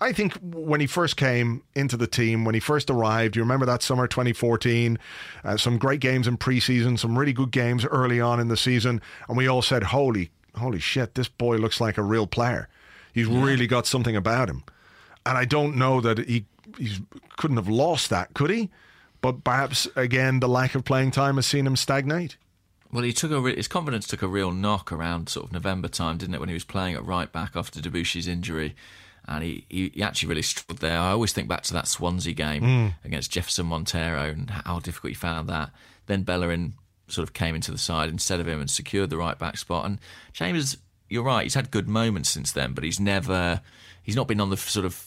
I think when he first came into the team, when he first arrived, you remember that summer twenty fourteen, uh, some great games in pre-season, some really good games early on in the season, and we all said, holy, holy shit, this boy looks like a real player. He's yeah. really got something about him. And I don't know that he... he couldn't have lost that, could he? But perhaps, again, the lack of playing time has seen him stagnate. Well, he took a re- his confidence took a real knock around sort of November time, didn't it, when he was playing at right-back after Debussy's injury. And he, he, he actually really struggled there. I always think back to that Swansea game mm. against Jefferson Montero and how difficult he found that. Then Bellerin sort of came into the side instead of him and secured the right-back spot. And Chambers, you're right, he's had good moments since then, but he's never... He's not been on the sort of...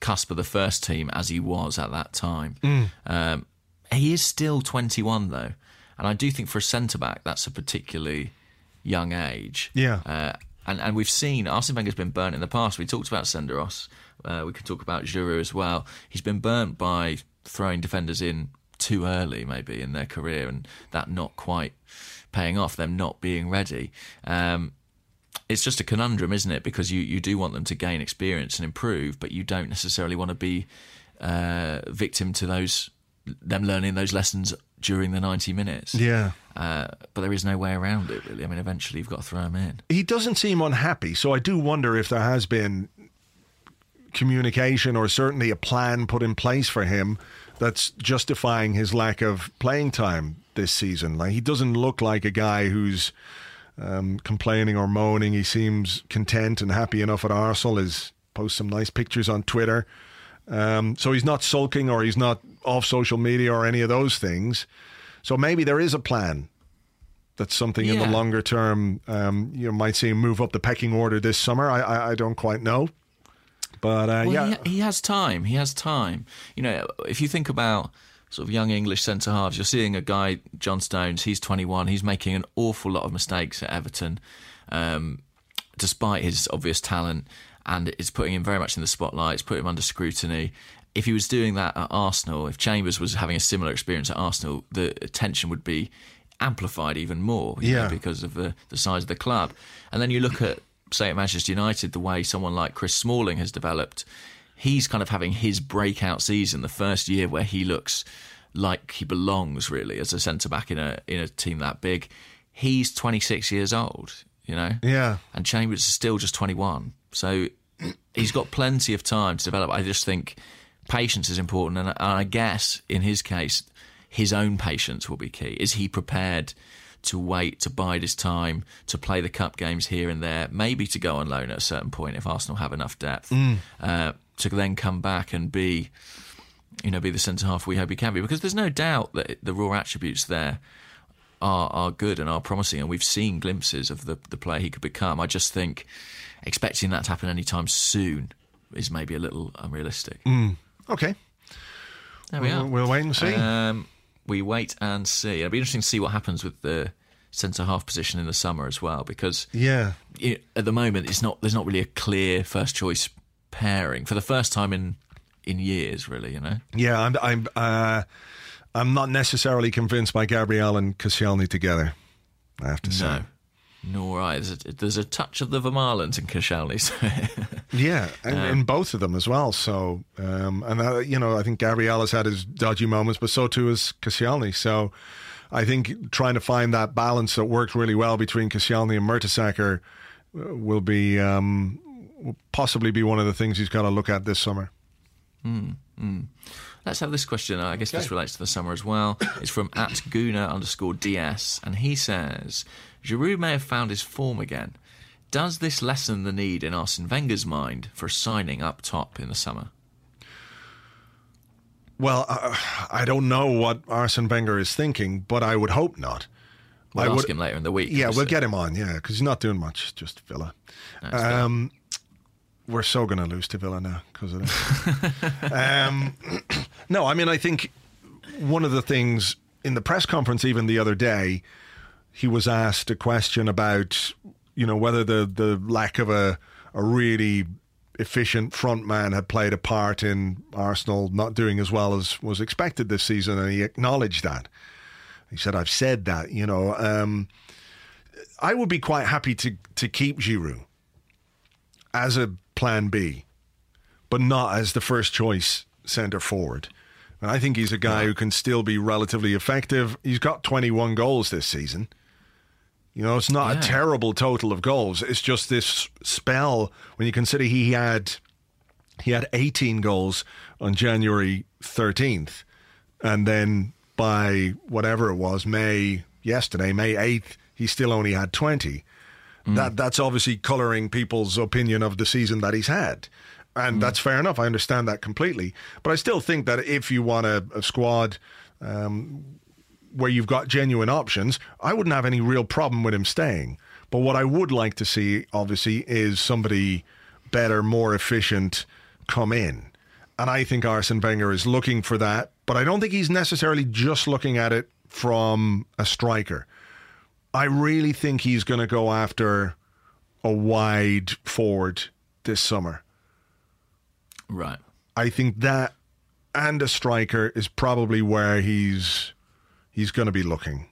cusp of the first team as he was at that time. Mm. Um, he is still twenty-one though, and I do think for a centre-back that's a particularly young age. Yeah, uh, and and we've seen Arsene Wenger's been burnt in the past. We talked about Senderos. Uh, we could talk about Giroud as well. He's been burnt by throwing defenders in too early, maybe in their career, and that not quite paying off. Them not being ready. Um, It's just a conundrum, isn't it? Because you, you do want them to gain experience and improve, but you don't necessarily want to be uh, victim to those them learning those lessons during the ninety minutes. Yeah. Uh, but there is no way around it, really. I mean, eventually you've got to throw him in. He doesn't seem unhappy, so I do wonder if there has been communication or certainly a plan put in place for him that's justifying his lack of playing time this season. Like, he doesn't look like a guy who's... Um, complaining or moaning. He seems content and happy enough at Arsenal. He's posts some nice pictures on Twitter. Um, so he's not sulking or he's not off social media or any of those things. So maybe there is a plan. That's something yeah. in the longer term. Um, you might see him move up the pecking order this summer. I, I, I don't quite know. But uh, well, yeah. He, he has time. He has time. You know, if you think about sort of young English centre-halves, you're seeing a guy, John Stones, he's twenty-one, he's making an awful lot of mistakes at Everton, um, despite his obvious talent, and it's putting him very much in the spotlight, it's putting him under scrutiny. If he was doing that at Arsenal, if Chambers was having a similar experience at Arsenal, the attention would be amplified even more, you yeah. know, because of the, the size of the club. And then you look at, say, at Manchester United, the way someone like Chris Smalling has developed. He's kind of having his breakout season, the first year where he looks like he belongs, really, as a centre-back in a in a team that big. He's twenty-six years old, you know? Yeah. And Chambers is still just twenty-one. So he's got plenty of time to develop. I just think patience is important. And I guess, in his case, his own patience will be key. Is he prepared to wait, to bide his time, to play the cup games here and there, maybe to go on loan at a certain point if Arsenal have enough depth, mm. uh, to then come back and be, you know, be the centre-half we hope he can be? Because there's no doubt that the raw attributes there are are good and are promising, and we've seen glimpses of the, the player he could become. I just think expecting that to happen anytime soon is maybe a little unrealistic. Mm. Okay. There we we'll, are. We'll wait and see. Um, we wait and see. It'll be interesting to see what happens with the centre-half position in the summer as well, because yeah. it, at the moment it's not there's not really a clear first-choice pairing for the first time in in years, really, you know? Yeah, I'm I'm uh, I'm not necessarily convinced by Gabriel and Koscielny together, I have to no, say. Nor I. There's a, there's a touch of the Vermaelen in Koscielny. So. yeah, and, um, and both of them as well. So, um, and uh, you know, I think Gabriel has had his dodgy moments, but so too has Koscielny. So, I think trying to find that balance that worked really well between Koscielny and Mertesacker will be um, will possibly be one of the things he's got to look at this summer. Mm, mm. Let's have this question. I guess okay. this relates to the summer as well. It's from at Guna underscore DS, and he says, Giroud may have found his form again. Does this lessen the need in Arsene Wenger's mind for signing up top in the summer? Well, uh, I don't know what Arsene Wenger is thinking, but I would hope not. We'll I ask would, him later in the week. Yeah, obviously. We'll get him on, yeah, because he's not doing much, just Villa. Nice um, We're so going to lose to Villa now because of that. um, no, I mean, I think one of the things in the press conference, even the other day, he was asked a question about, you know, whether the, the lack of a, a really efficient front man had played a part in Arsenal not doing as well as was expected this season, and he acknowledged that. He said, I've said that, you know. Um, I would be quite happy to, to keep Giroud as a plan B, but not as the first choice centre forward. And I think he's a guy yeah. who can still be relatively effective. He's got twenty-one goals this season. You know, it's not yeah. a terrible total of goals. It's just this spell when you consider he had he had eighteen goals on January thirteenth, and then by whatever it was, May yesterday, May eighth, he still only had twenty. Mm. That that's obviously colouring people's opinion of the season that he's had. And mm. that's fair enough. I understand that completely. But I still think that if you want a, a squad um, where you've got genuine options, I wouldn't have any real problem with him staying. But what I would like to see, obviously, is somebody better, more efficient come in. And I think Arsene Wenger is looking for that. But I don't think he's necessarily just looking at it from a striker. I really think he's going to go after a wide forward this summer. Right. I think that and a striker is probably where he's he's going to be looking.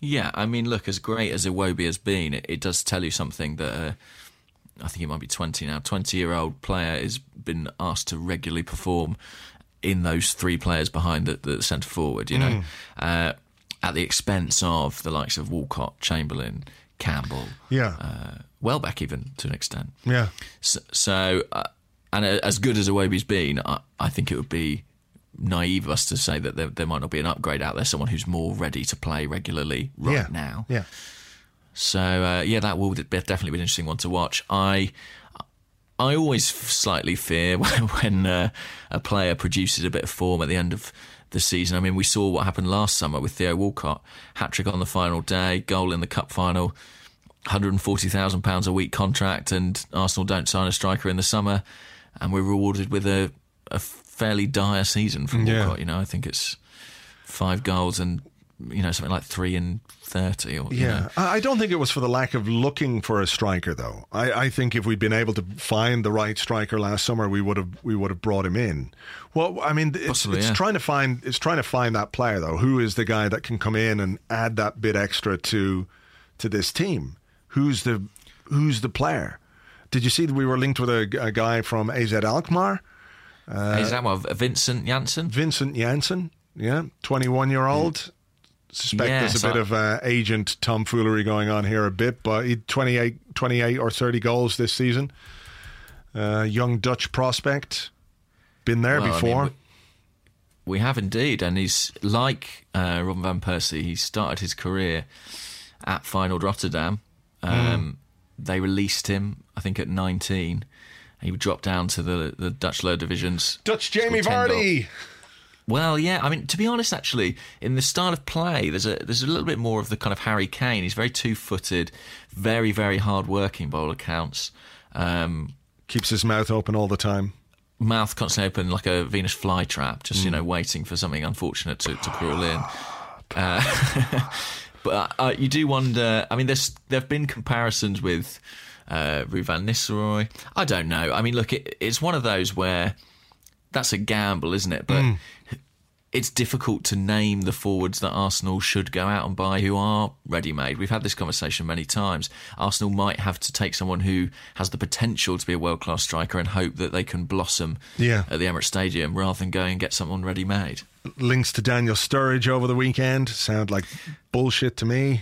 Yeah, I mean, look, as great as Iwobi has been, it, it does tell you something that uh, I think he might be twenty now. twenty-year-old player has been asked to regularly perform in those three players behind the, the centre forward, you know, mm. uh, at the expense of the likes of Walcott, Chamberlain, Campbell, yeah, uh, Welbeck even to an extent. Yeah. So. so uh, And as good as Iwobi's been, I, I think it would be naive of us to say that there, there might not be an upgrade out there, someone who's more ready to play regularly right yeah. now. Yeah. So, uh, yeah, that will definitely be an interesting one to watch. I I always slightly fear when, when uh, a player produces a bit of form at the end of the season. I mean, we saw what happened last summer with Theo Walcott. Hat-trick on the final day, goal in the cup final, one hundred forty thousand pounds a week contract, and Arsenal don't sign a striker in the summer. And we're rewarded with a, a fairly dire season from Walcott. Yeah. You know, I think it's five goals and you know, something like three and thirty. Or, yeah, you know. I don't think it was for the lack of looking for a striker, though. I, I think if we'd been able to find the right striker last summer, we would have we would have brought him in. Well, I mean, it's, Possibly, it's yeah. trying to find it's trying to find that player, though. Who is the guy that can come in and add that bit extra to to this team? Who's the who's the player? Did you see that we were linked with a, a guy from A Z Alkmaar? Uh, A Z Alkmaar, Vincent Janssen. Vincent Janssen, yeah, twenty-one-year-old. Mm. Suspect yeah, there's a so bit of uh, agent tomfoolery going on here a bit, but he twenty-eight, twenty-eight or thirty goals this season. Uh, young Dutch prospect, been there well, before. I mean, we, we have indeed, and he's like uh, Robin van Persie. He started his career at Feyenoord Rotterdam. Um, mm. They released him, I think, at nineteen. He would drop down to the, the Dutch lower divisions. Dutch Jamie Vardy. Well, yeah, I mean, to be honest, actually, in the style of play, there's a there's a little bit more of the kind of Harry Kane. He's very two-footed, very, very hard-working by all accounts. Um, Keeps his mouth open all the time. Mouth constantly open like a Venus flytrap, just, mm. you know, waiting for something unfortunate to, to crawl in. Uh, but uh, you do wonder, I mean, there's there have been comparisons with uh, Ruud van Nistelrooy. I don't know. I mean, look, it, it's one of those where... That's a gamble, isn't it? But mm. it's difficult to name the forwards that Arsenal should go out and buy who are ready-made. We've had this conversation many times. Arsenal might have to take someone who has the potential to be a world-class striker and hope that they can blossom yeah. at the Emirates Stadium rather than go and get someone ready-made. Links to Daniel Sturridge over the weekend sound like bullshit to me.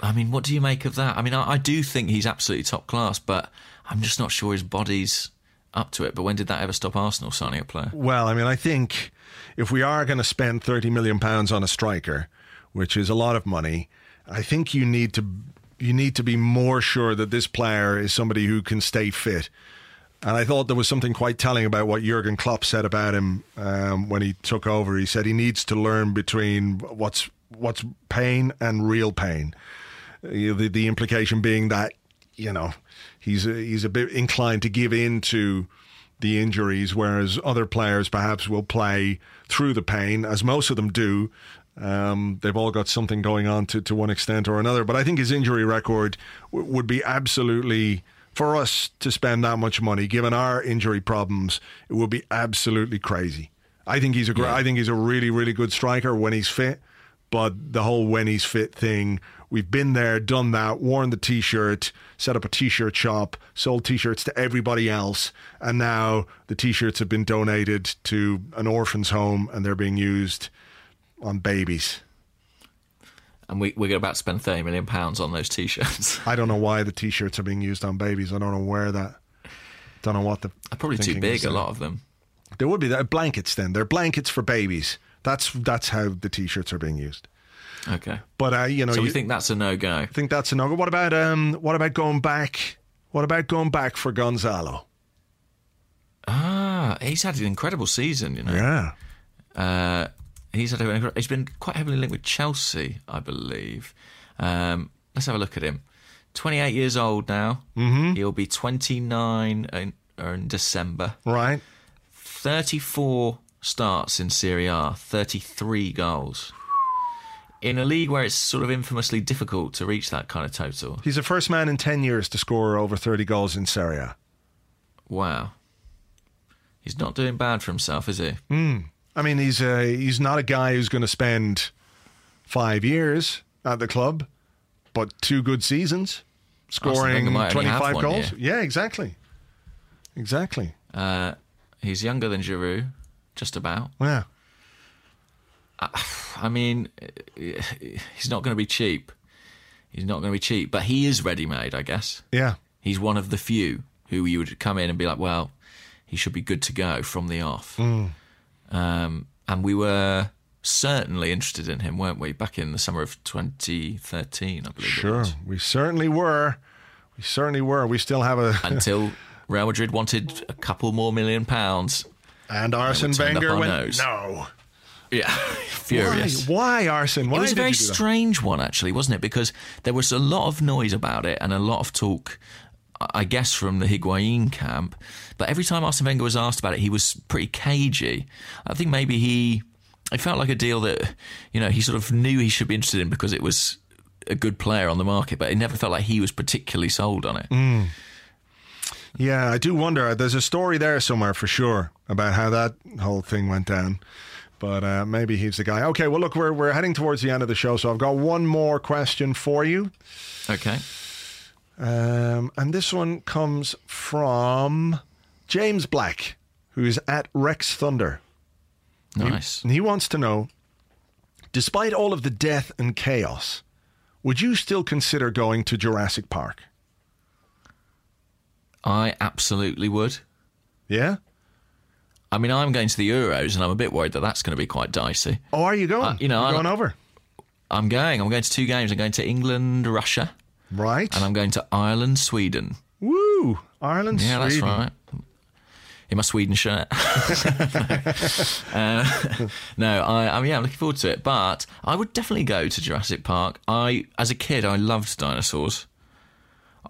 I mean, what do you make of that? I mean, I, I do think he's absolutely top class, but I'm just not sure his body's... up to it. But when did that ever stop Arsenal signing a player? Well, I mean, I think if we are going to spend thirty million pounds on a striker, which is a lot of money, I think you need to you need to be more sure that this player is somebody who can stay fit. And I thought there was something quite telling about what Jurgen Klopp said about him um, when he took over. He said he needs to learn between what's what's pain and real pain. You know, the, the implication being that, you know, He's a, he's a bit inclined to give in to the injuries, whereas other players perhaps will play through the pain, as most of them do. Um, they've all got something going on to, to one extent or another. But I think his injury record w- would be absolutely, for us to spend that much money, given our injury problems, it would be absolutely crazy. I think he's a yeah. I think he's a really, really good striker when he's fit. But the whole when he's fit thing, we've been there, done that, worn the T-shirt, set up a T-shirt shop, sold T-shirts to everybody else, and now the T-shirts have been donated to an orphan's home and they're being used on babies. And we, we're about to spend thirty million pounds on those T-shirts. I don't know why the T-shirts are being used on babies. I don't know where that... don't know what the... They're probably too big, a lot of them. There would be that. Blankets then. They're blankets for babies. That's that's how the T-shirts are being used. Okay, but uh, you know, so we you think that's a no-go. I think that's a no-go. What about um? What about going back? What about going back for Gonzalo? Ah, he's had an incredible season. You know, yeah. Uh, he's had an, he's been quite heavily linked with Chelsea, I believe. Um, let's have a look at him. Twenty-eight years old now. Mm-hmm. He'll be twenty-nine in, or in December. Right. Thirty-four. Starts in Serie A, thirty-three goals. In a league where it's sort of infamously difficult to reach that kind of total. He's the first man in ten years to score over thirty goals in Serie A. Wow. He's not doing bad for himself, is he? Mm. I mean, he's uh, he's not a guy who's going to spend five years at the club, but two good seasons, scoring twenty-five goals. Year. Yeah, exactly. Exactly. Uh, he's younger than Giroud. Just about. Yeah. I, I mean, he's not going to be cheap. He's not going to be cheap, but he is ready-made, I guess. Yeah. He's one of the few who you would come in and be like, well, he should be good to go from the off. Mm. Um, and we were certainly interested in him, weren't we, back in the summer of twenty thirteen, I believe. Sure, we certainly were. We certainly were. We still have a... Until Real Madrid wanted a couple more million pounds... And Arsene Wenger went, nose. no. Yeah, furious. Why, Why Arsene? Why it was a very strange one, actually, wasn't it? Because there was a lot of noise about it and a lot of talk, I guess, from the Higuain camp. But every time Arsene Wenger was asked about it, he was pretty cagey. I think maybe he it felt like a deal that, you know, he sort of knew he should be interested in because it was a good player on the market, but it never felt like he was particularly sold on it. Mm. Yeah, I do wonder. There's a story there somewhere for sure about how that whole thing went down. But uh, maybe he's the guy. Okay, well, look, we're we're heading towards the end of the show, so I've got one more question for you. Okay. Um, and this one comes from James Black, who's at Rex Thunder. Nice. He, he wants to know, despite all of the death and chaos, would you still consider going to Jurassic Park? I absolutely would. Yeah? I mean, I'm going to the Euros, and I'm a bit worried that that's going to be quite dicey. Oh, are you going? Uh, you know, You're going I'm, over? I'm going. I'm going to two games. I'm going to England, Russia. Right. And I'm going to Ireland, Sweden. Woo! Ireland, yeah, Sweden. Yeah, that's right. In my Sweden shirt. uh, no, I, I mean, yeah, I'm looking forward to it. But I would definitely go to Jurassic Park. I, as a kid, I loved dinosaurs.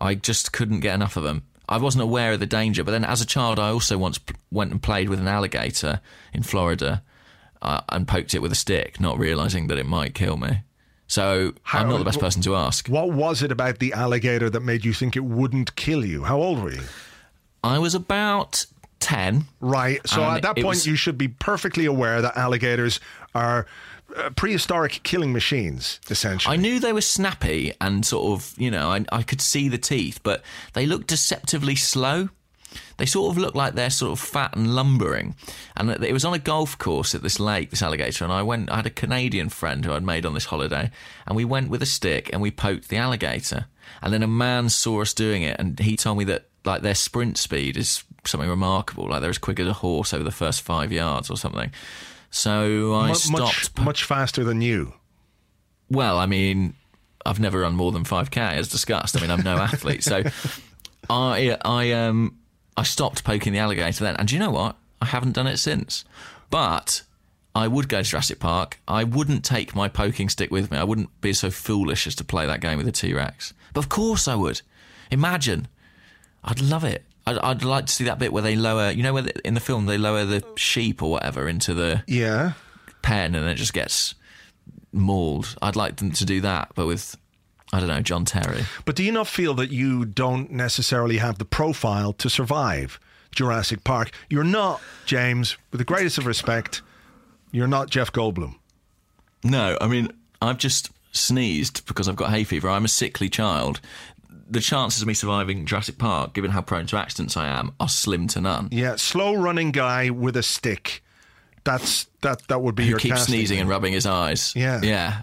I just couldn't get enough of them. I wasn't aware of the danger, but then as a child, I also once p- went and played with an alligator in Florida uh, and poked it with a stick, not realising that it might kill me. So How, I'm not the best person to ask. What was it about the alligator that made you think it wouldn't kill you? How old were you? I was about ten. Right. So at that point, was... you should be perfectly aware that alligators are uh, prehistoric killing machines, essentially. I knew they were snappy and sort of, you know, I, I could see the teeth, but they looked deceptively slow. They sort of looked like they're sort of fat and lumbering. And it was on a golf course at this lake, this alligator, and I went, I had a Canadian friend who I'd made on this holiday, and we went with a stick and we poked the alligator. And then a man saw us doing it, and he told me that, like, their sprint speed is something remarkable. Like, they're as quick as a horse over the first five yards or something. So I M- stopped. Much, much faster than you. Well, I mean, I've never run more than five K, as discussed. I mean, I'm no athlete. So I, I, um, I stopped poking the alligator then. And do you know what? I haven't done it since. But I would go to Jurassic Park. I wouldn't take my poking stick with me. I wouldn't be so foolish as to play that game with a T-Rex. But of course I would. Imagine. I'd love it. I'd, I'd like to see that bit where they lower, you know, where the, in the film they lower the sheep or whatever into the yeah. pen and it just gets mauled. I'd like them to do that, but with, I don't know, John Terry. But do you not feel that you don't necessarily have the profile to survive Jurassic Park? You're not, James, with the greatest of respect, you're not Jeff Goldblum. No, I mean, I've just sneezed because I've got hay fever. I'm a sickly child. The chances of me surviving Jurassic Park, given how prone to accidents I am, are slim to none. Yeah, slow-running guy with a stick. That's that. That would be Who your keeps casting. Sneezing and rubbing his eyes. Yeah, yeah.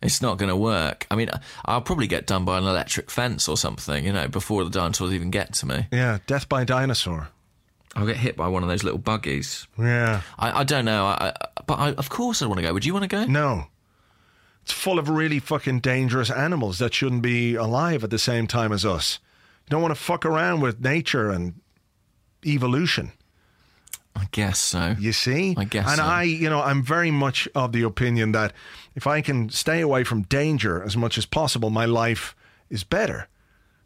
It's not going to work. I mean, I'll probably get done by an electric fence or something, you know, before the dinosaurs even get to me. Yeah, death by dinosaur. I'll get hit by one of those little buggies. Yeah. I, I don't know. I, I, but I, of course I want to go. Would you want to go? No. It's full of really fucking dangerous animals that shouldn't be alive at the same time as us. You don't want to fuck around with nature and evolution. I guess so. You see? I guess so. And I, you know, I'm very much of the opinion that if I can stay away from danger as much as possible, my life is better.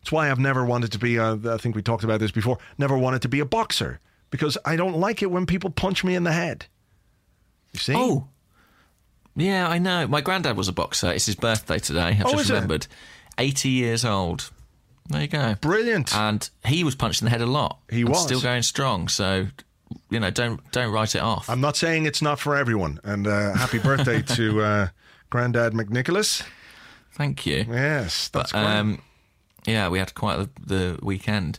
That's why I've never wanted to be, a, I think we talked about this before, never wanted to be a boxer, because I don't like it when people punch me in the head. You see? Oh, yeah, I know. My granddad was a boxer. It's his birthday today. I've oh, just is remembered. It? eighty years old. There you go. Brilliant. And he was punched in the head a lot. He was. Still going strong, so, you know, don't don't write it off. I'm not saying it's not for everyone. And uh, happy birthday to uh, Grandad McNicholas. Thank you. Yes, that's but, great. Um, yeah, we had quite the, the weekend.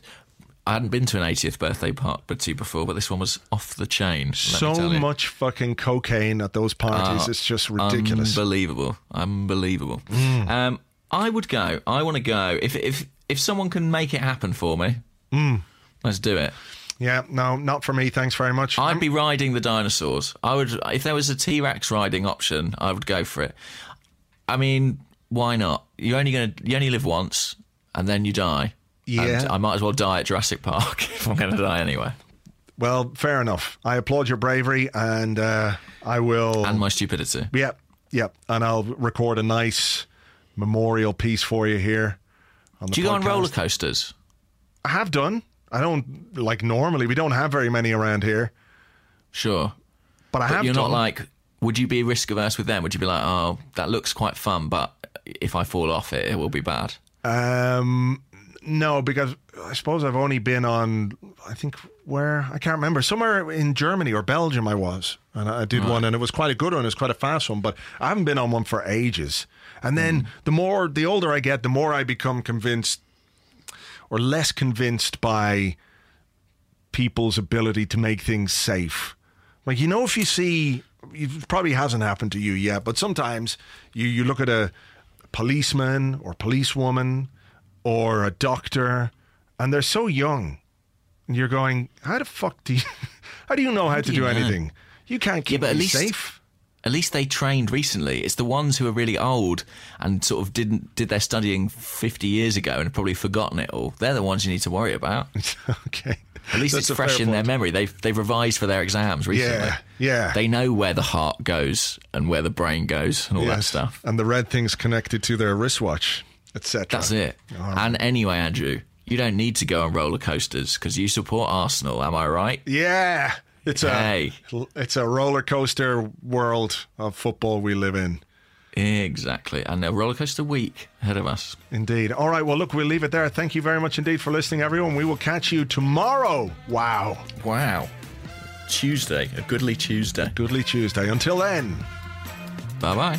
I hadn't been to an eightieth birthday party before, but this one was off the chain. So much fucking cocaine at those parties. Uh, it's just ridiculous. Unbelievable. Unbelievable. Mm. Um, I would go. I want to go. If if if someone can make it happen for me, mm. let's do it. Yeah, no, not for me. Thanks very much. I'd I'm- be riding the dinosaurs. I would. If there was a T-Rex riding option, I would go for it. I mean, why not? You're only gonna. You only live once, and then you die. Yeah. And I might as well die at Jurassic Park if I'm going to die anyway. Well, fair enough. I applaud your bravery and uh, I will... And my stupidity. Yep, yep. And I'll record a nice memorial piece for you here on the podcast. Do you go on roller coasters? I have done. I don't, like normally, we don't have very many around here. Sure. But I but have you're done. You're not like would you be risk averse with them? Would you be like, oh, that looks quite fun, but if I fall off it, it will be bad? Um, no, because I suppose I've only been on, I think where, I can't remember, somewhere in Germany or Belgium I was, and I did right. one, and it was quite a good one, it was quite a fast one, but I haven't been on one for ages. And then mm. the more, the older I get, the more I become convinced or less convinced by people's ability to make things safe. Like, you know, if you see, it probably hasn't happened to you yet, but sometimes you, you look at a policeman or policewoman or a doctor, and they're so young, and you're going, how the fuck do you, how do you know how, how to do, do anything? Know? You can't keep yeah, me least- safe. At least they trained recently. It's the ones who are really old and sort of didn't did their studying fifty years ago and have probably forgotten it all. They're the ones you need to worry about. Okay. At least That's it's fresh in point. Their memory. They've they've revised for their exams recently. Yeah, yeah. They know where the heart goes and where the brain goes and all yes. that stuff. And the red thing's connected to their wristwatch, et cetera. That's it. Oh. And anyway, Andrew, you don't need to go on roller coasters because you support Arsenal, am I right? Yeah. It's a hey. it's a roller coaster world of football we live in. Exactly. And a roller coaster week ahead of us. Indeed. All right, well, look, we'll leave it there. Thank you very much indeed for listening, everyone. We will catch you tomorrow. Wow. Wow. Tuesday. A goodly Tuesday. A goodly Tuesday. Until then. Bye-bye.